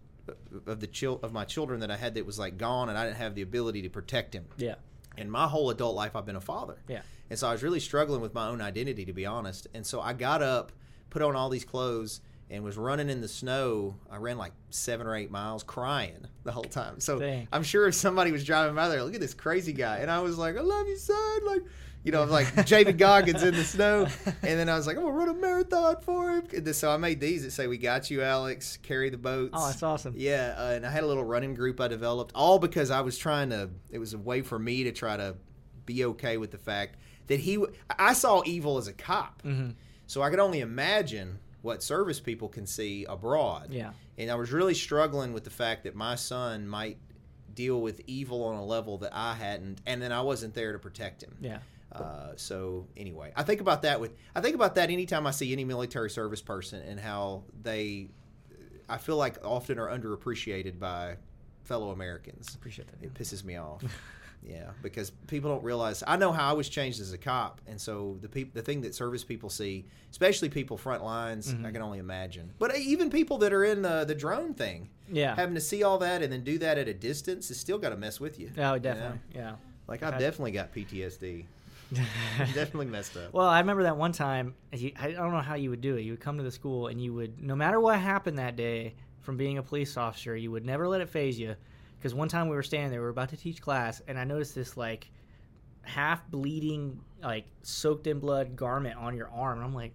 of the chil- of my children that I had that was like gone, and I didn't have the ability to protect him. Yeah. And my whole adult life I've been a father. Yeah. And so I was really struggling with my own identity, to be honest. And so I got up, put on all these clothes, and was running in the snow. I ran like seven or eight miles crying the whole time. So Dang. I'm sure if somebody was driving by there, look at this crazy guy. And I was like, I love you, son. Like, you know, I'm like David Goggins in the snow. And then I was like, I'm going to run a marathon for him. And so I made these that say, we got you, Alex. Carry the boats. Oh, that's awesome. Yeah. Uh, and I had a little running group I developed, all because I was trying to, it was a way for me to try to be okay with the fact that he, w- I saw evil as a cop. Mm-hmm. So I could only imagine what service people can see abroad. Yeah. And I was really struggling with the fact that my son might deal with evil on a level that I hadn't, and then I wasn't there to protect him. Yeah. Uh, so anyway, I think about that with I think about that anytime I see any military service person, and how they, I feel like, often are underappreciated by fellow Americans. Appreciate that. It pisses me off. Yeah, because people don't realize. I know how I was changed as a cop, and so the peop- the thing that service people see, especially people front lines, mm-hmm. I can only imagine. But even people that are in the, the drone thing, yeah, having to see all that and then do that at a distance, it's still got to mess with you. Oh, definitely, you know? Yeah. Like, I've I, definitely got P T S D. Definitely messed up. Well, I remember that one time, I don't know how you would do it. You would come to the school and you would, no matter what happened that day from being a police officer, you would never let it phase you. Because one time we were standing there, we were about to teach class, and I noticed this, like, half-bleeding, like, soaked-in-blood garment on your arm. And I'm like,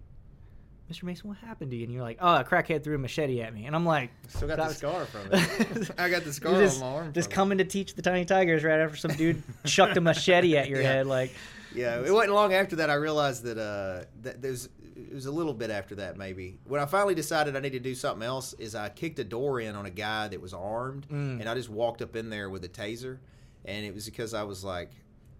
Mister Mason, what happened to you? And you're like, oh, a crackhead threw a machete at me. And I'm like... Still got the was... scar from it. I got the scar just, on my arm. Just coming it. to teach the Tiny Tigers right after some dude chucked a machete at your yeah. head. Like, yeah, it wasn't long after that I realized that, uh, that there's, it was a little bit after that maybe. When I finally decided I needed to do something else is I kicked a door in on a guy that was armed, mm. and I just walked up in there with a taser. And it was because I was like...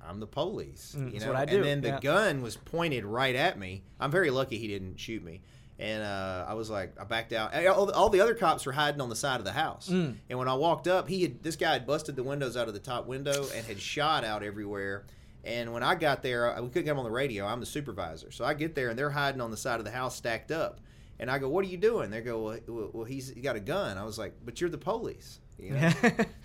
I'm the police, mm, you know. What I do. And then the yeah. gun was pointed right at me. I'm very lucky he didn't shoot me. And uh, I was like, I backed out. All the, all the other cops were hiding on the side of the house. Mm. And when I walked up, he had this guy had busted the windows out of the top window and had shot out everywhere. And when I got there, I, we couldn't get him on the radio. I'm the supervisor, so I get there and they're hiding on the side of the house, stacked up. And I go, "What are you doing?" They go, "Well, well he's he got a gun." I was like, "But you're the police." You know?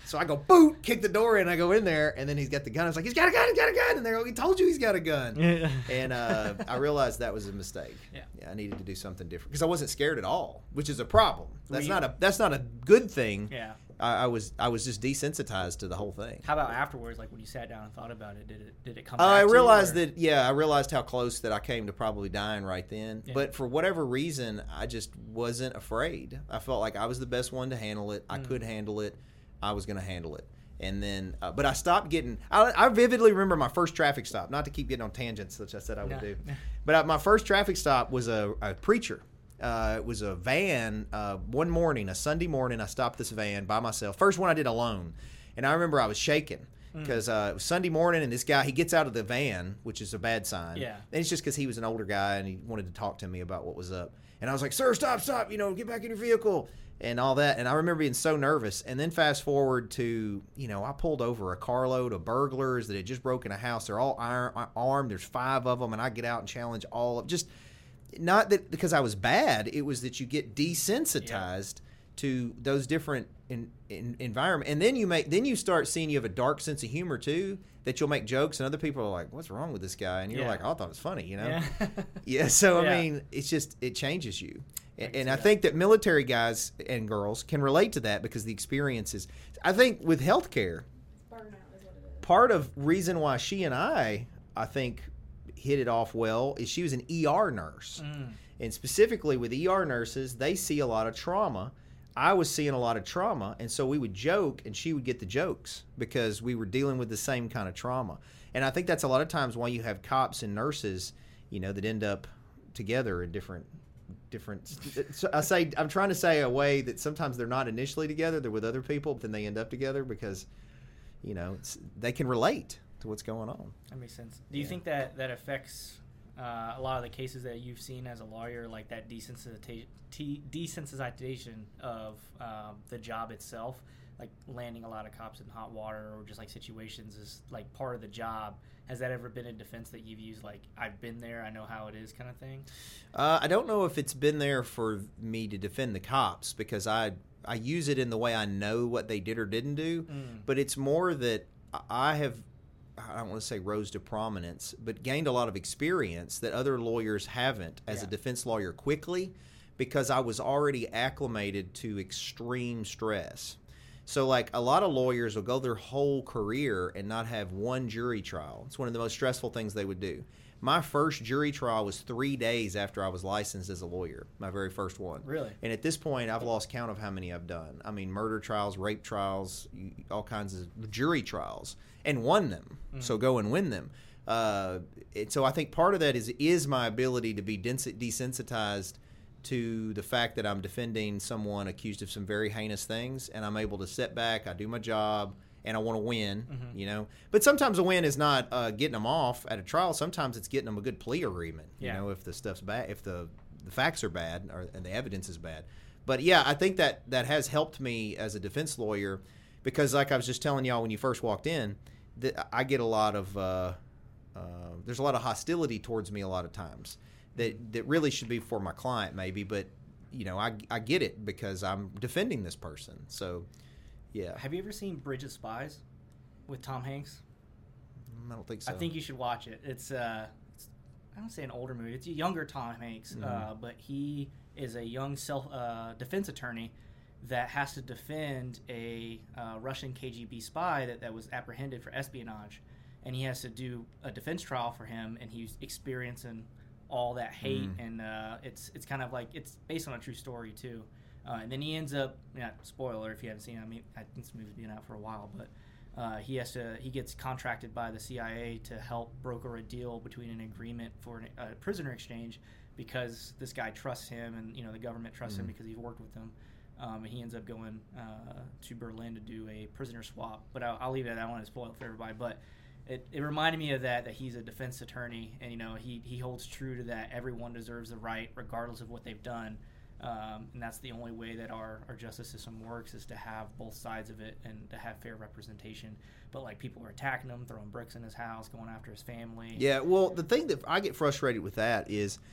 So I go, boot, kick the door in, I go in there, and then he's got the gun. I was like, he's got a gun, he's got a gun. And they're like, he told you he's got a gun. Yeah. And uh, I realized that was a mistake. Yeah. yeah I needed to do something different because I wasn't scared at all, which is a problem. That's not a that's not a good thing. Yeah. I, I was I was just desensitized to the whole thing. How about afterwards, like when you sat down and thought about it, did it did it come uh, back I realized to you, that, yeah, I realized how close that I came to probably dying right then. Yeah. But for whatever reason, I just wasn't afraid. I felt like I was the best one to handle it. I mm. could handle it. I was going to handle it. And then, uh, but I stopped getting, I, I vividly remember my first traffic stop, not to keep getting on tangents, which I said I would no. do. But I, my first traffic stop was a, a preacher. Uh, it was a van. Uh, one morning, a Sunday morning, I stopped this van by myself. First one I did alone. And I remember I was shaking because mm. uh, it was Sunday morning and this guy, he gets out of the van, which is a bad sign. Yeah. And it's just because he was an older guy and he wanted to talk to me about what was up. And I was like, sir, stop, stop, you know, get back in your vehicle and all that. And I remember being so nervous. And then fast forward to, you know, I pulled over a carload of burglars that had just broken a house. They're all ir- armed. There's five of them. And I get out and challenge all of just not that because I was bad. It was that you get desensitized yeah. to those different in, in, environment. And then you make then you start seeing you have a dark sense of humor, too, that you'll make jokes and other people are like, what's wrong with this guy? And you're yeah. like, oh, I thought it was funny, you know? Yeah. yeah so, yeah. I mean, it's just it changes you. And, and I think that military guys and girls can relate to that because the experience is, I think with healthcare, part of reason why she and I, I think, hit it off well is she was an E R nurse. Mm. And specifically with E R nurses, they see a lot of trauma. I was seeing a lot of trauma, and so we would joke, and she would get the jokes because we were dealing with the same kind of trauma. And I think that's a lot of times why you have cops and nurses, you know, that end up together in different different so I say I'm trying to say a way that sometimes they're not initially together, they're with other people, but then they end up together because, you know, it's, they can relate to what's going on. That makes sense. Do you yeah. think that that affects uh, a lot of the cases that you've seen as a lawyer, like that desensitization desensitization of um, the job itself, like landing a lot of cops in hot water or just like situations is like part of the job? Has that ever been a defense that you've used, like, I've been there, I know how it is kind of thing? Uh, I don't know if it's been there for me to defend the cops because I I use it in the way I know what they did or didn't do, mm. but it's more that I have, I don't want to say rose to prominence, but gained a lot of experience that other lawyers haven't as yeah. a defense lawyer quickly because I was already acclimated to extreme stress. So, like, a lot of lawyers will go their whole career and not have one jury trial. It's one of the most stressful things they would do. My first jury trial was three days after I was licensed as a lawyer, my very first one. Really? And at this point, I've lost count of how many I've done. I mean, murder trials, rape trials, all kinds of jury trials, and won them. Mm-hmm. So go and win them. Uh, and so I think part of that is is my ability to be desensitized to the fact that I'm defending someone accused of some very heinous things, and I'm able to sit back, I do my job, and I want to win, mm-hmm. you know. But sometimes a win is not uh, getting them off at a trial. Sometimes it's getting them a good plea agreement, yeah. you know, if the stuff's bad, if the, the facts are bad or and the evidence is bad. But, yeah, I think that, that has helped me as a defense lawyer because, like I was just telling y'all when you first walked in, th- I get a lot of uh, – uh, there's a lot of hostility towards me a lot of times. That that really should be for my client maybe, but, you know, I, I get it because I'm defending this person. So, yeah. Have you ever seen Bridge of Spies with Tom Hanks? I don't think so. I think you should watch it. It's, uh, it's I don't say an older movie. It's a younger Tom Hanks, mm-hmm. uh, but he is a young self uh, defense attorney that has to defend a uh, Russian K G B spy that, that was apprehended for espionage. And he has to do a defense trial for him, and he's experiencing all that hate. Mm. And uh, it's it's kind of like it's based on a true story, too. Uh, and then he ends up, you know, spoiler if you haven't seen it, I mean, I think this movie's been out for a while, but uh, he has to he gets contracted by the C I A to help broker a deal between an agreement for an, a prisoner exchange because this guy trusts him, and you know the government trusts mm. him because he's worked with them. Um, and he ends up going uh, to Berlin to do a prisoner swap. But I'll, I'll leave it. I don't want to spoil it for everybody. But it, it reminded me of that, that he's a defense attorney. And, you know, he, he holds true to that. Everyone deserves the right regardless of what they've done. Um, and that's the only way that our, our justice system works, is to have both sides of it and to have fair representation. But, like, people are attacking him, throwing bricks in his house, going after his family. Yeah, well, the thing that I get frustrated with that is –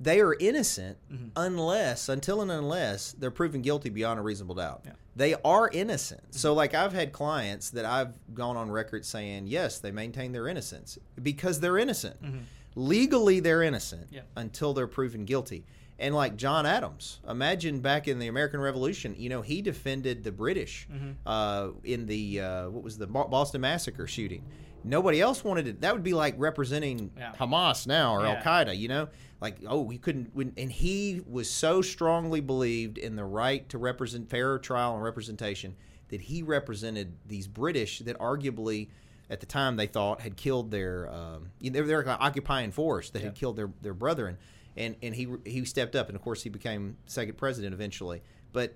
they are innocent mm-hmm. unless, until and unless, they're proven guilty beyond a reasonable doubt. Yeah. They are innocent. Mm-hmm. So, like, I've had clients that I've gone on record saying, yes, they maintain their innocence because they're innocent. Mm-hmm. Legally, they're innocent yeah. until they're proven guilty. And, like, John Adams, imagine back in the American Revolution, you know, he defended the British mm-hmm. uh, in the, uh, what was the Boston Massacre shooting. Nobody else wanted it. That would be like representing yeah. Hamas now or yeah. Al-Qaeda, you know? Like, oh, he couldn't – and he was so strongly believed in the right to represent fair trial and representation that he represented these British that arguably at the time they thought had killed their um, – they were an occupying force that yeah. had killed their, their brethren. And, and he he stepped up, and, of course, he became second president eventually. But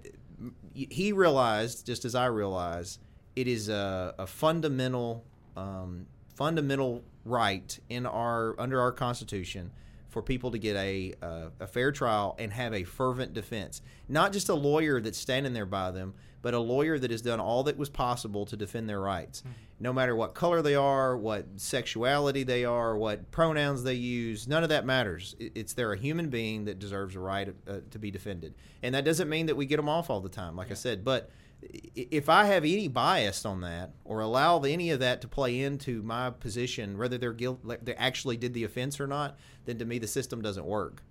he realized, just as I realize, it is a, a fundamental – Um, fundamental right in our under our Constitution for people to get a uh, a fair trial and have a fervent defense. Not just a lawyer that's standing there by them, but a lawyer that has done all that was possible to defend their rights. Mm-hmm. No matter what color they are, what sexuality they are, what pronouns they use, none of that matters. It's they're a human being that deserves a right uh, to be defended. And that doesn't mean that we get them off all the time, like yeah. I said, but if I have any bias on that or allow any of that to play into my position, whether they're guilt, they actually did the offense or not, then to me the system doesn't work.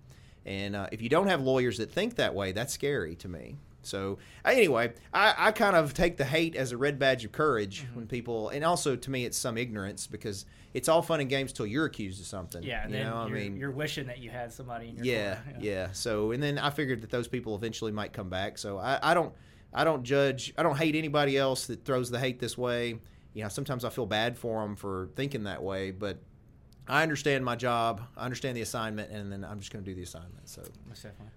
And uh, if you don't have lawyers that think that way, that's scary to me. So anyway, I, I kind of take the hate as a red badge of courage mm-hmm. when people, and also to me it's some ignorance because it's all fun and games till you're accused of something. Yeah, and you then know? You're, I mean, you're wishing that you had somebody in your yeah, yeah, yeah. So and then I figured that those people eventually might come back. So I, I don't. I don't judge. I don't hate anybody else that throws the hate this way. You know, sometimes I feel bad for them for thinking that way, but I understand my job. I understand the assignment, and then I'm just going to do the assignment. So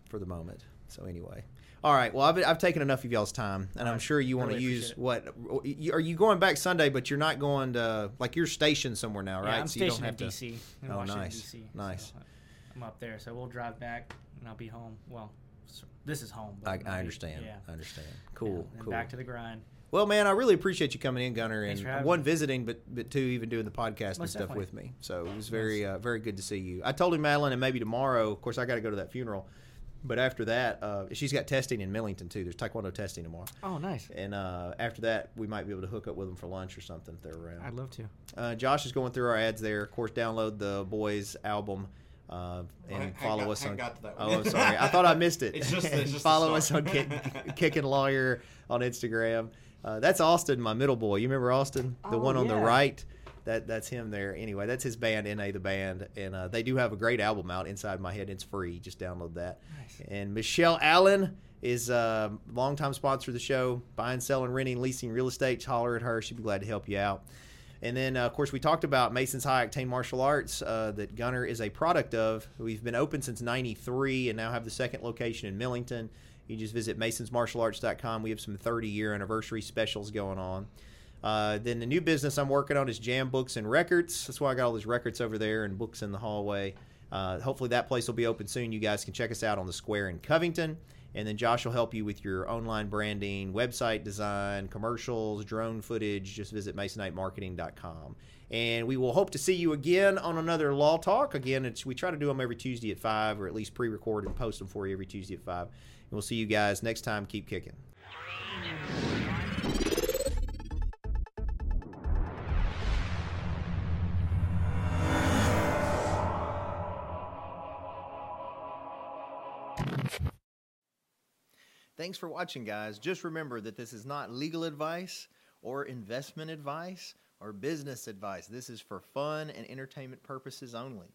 for the moment. So anyway, all right. Well, I've I've taken enough of y'all's time, and I'm sure you want to use what? Are you going back Sunday? But you're not going to like you're stationed somewhere now, right? Yeah, I'm so stationed you don't have in D C. To, in oh, Washington, nice, D C, nice. So I'm up there, so we'll drive back, and I'll be home. Well. This is home. I, I understand. Yeah. I understand. Cool. Yeah, cool. Back to the grind. Well, man, I really appreciate you coming in, Gunnar, and one me. visiting, but but two even doing the podcast Most and stuff definitely. with me. So it was very uh, very good to see you. I told him, Madeline, and maybe tomorrow. Of course, I got to go to that funeral, but after that, uh, she's got testing in Millington too. There's Taekwondo testing tomorrow. Oh, nice. And uh, after that, we might be able to hook up with them for lunch or something if they're around. I'd love to. Uh, Josh is going through our ads there. Of course, download the boys album. Uh, and I, follow I got, us on. Oh, I'm sorry. I thought I missed it. It's just, it's just follow us on Kick, Kickin' Lawyer on Instagram. Uh, that's Austin, my middle boy. You remember Austin, the oh, one on yeah. the right. That that's him there. Anyway, that's his band, N A the Band, and uh, they do have a great album out. Inside My Head, it's free. Just download that. Nice. And Michelle Allen is a longtime sponsor of the show. Buying, selling, renting, leasing real estate. Holler at her. She'd be glad to help you out. And then, uh, of course, we talked about Mason's High Octane Martial Arts uh, that Gunnar is a product of. We've been open since ninety-three and now have the second location in Millington. You just visit Masons Martial Arts dot com. We have some thirty-year anniversary specials going on. Uh, then the new business I'm working on is Jam Books and Records. That's why I got all these records over there and books in the hallway. Uh, hopefully that place will be open soon. You guys can check us out on the square in Covington. And then Josh will help you with your online branding, website design, commercials, drone footage. Just visit Masonite Marketing dot com. And we will hope to see you again on another Law Talk. Again, it's, we try to do them every Tuesday at five, or at least pre-record and post them for you every Tuesday at five. And we'll see you guys next time. Keep kicking. Three, two, one. Thanks for watching, guys. Just remember that this is not legal advice or investment advice or business advice. This is for fun and entertainment purposes only.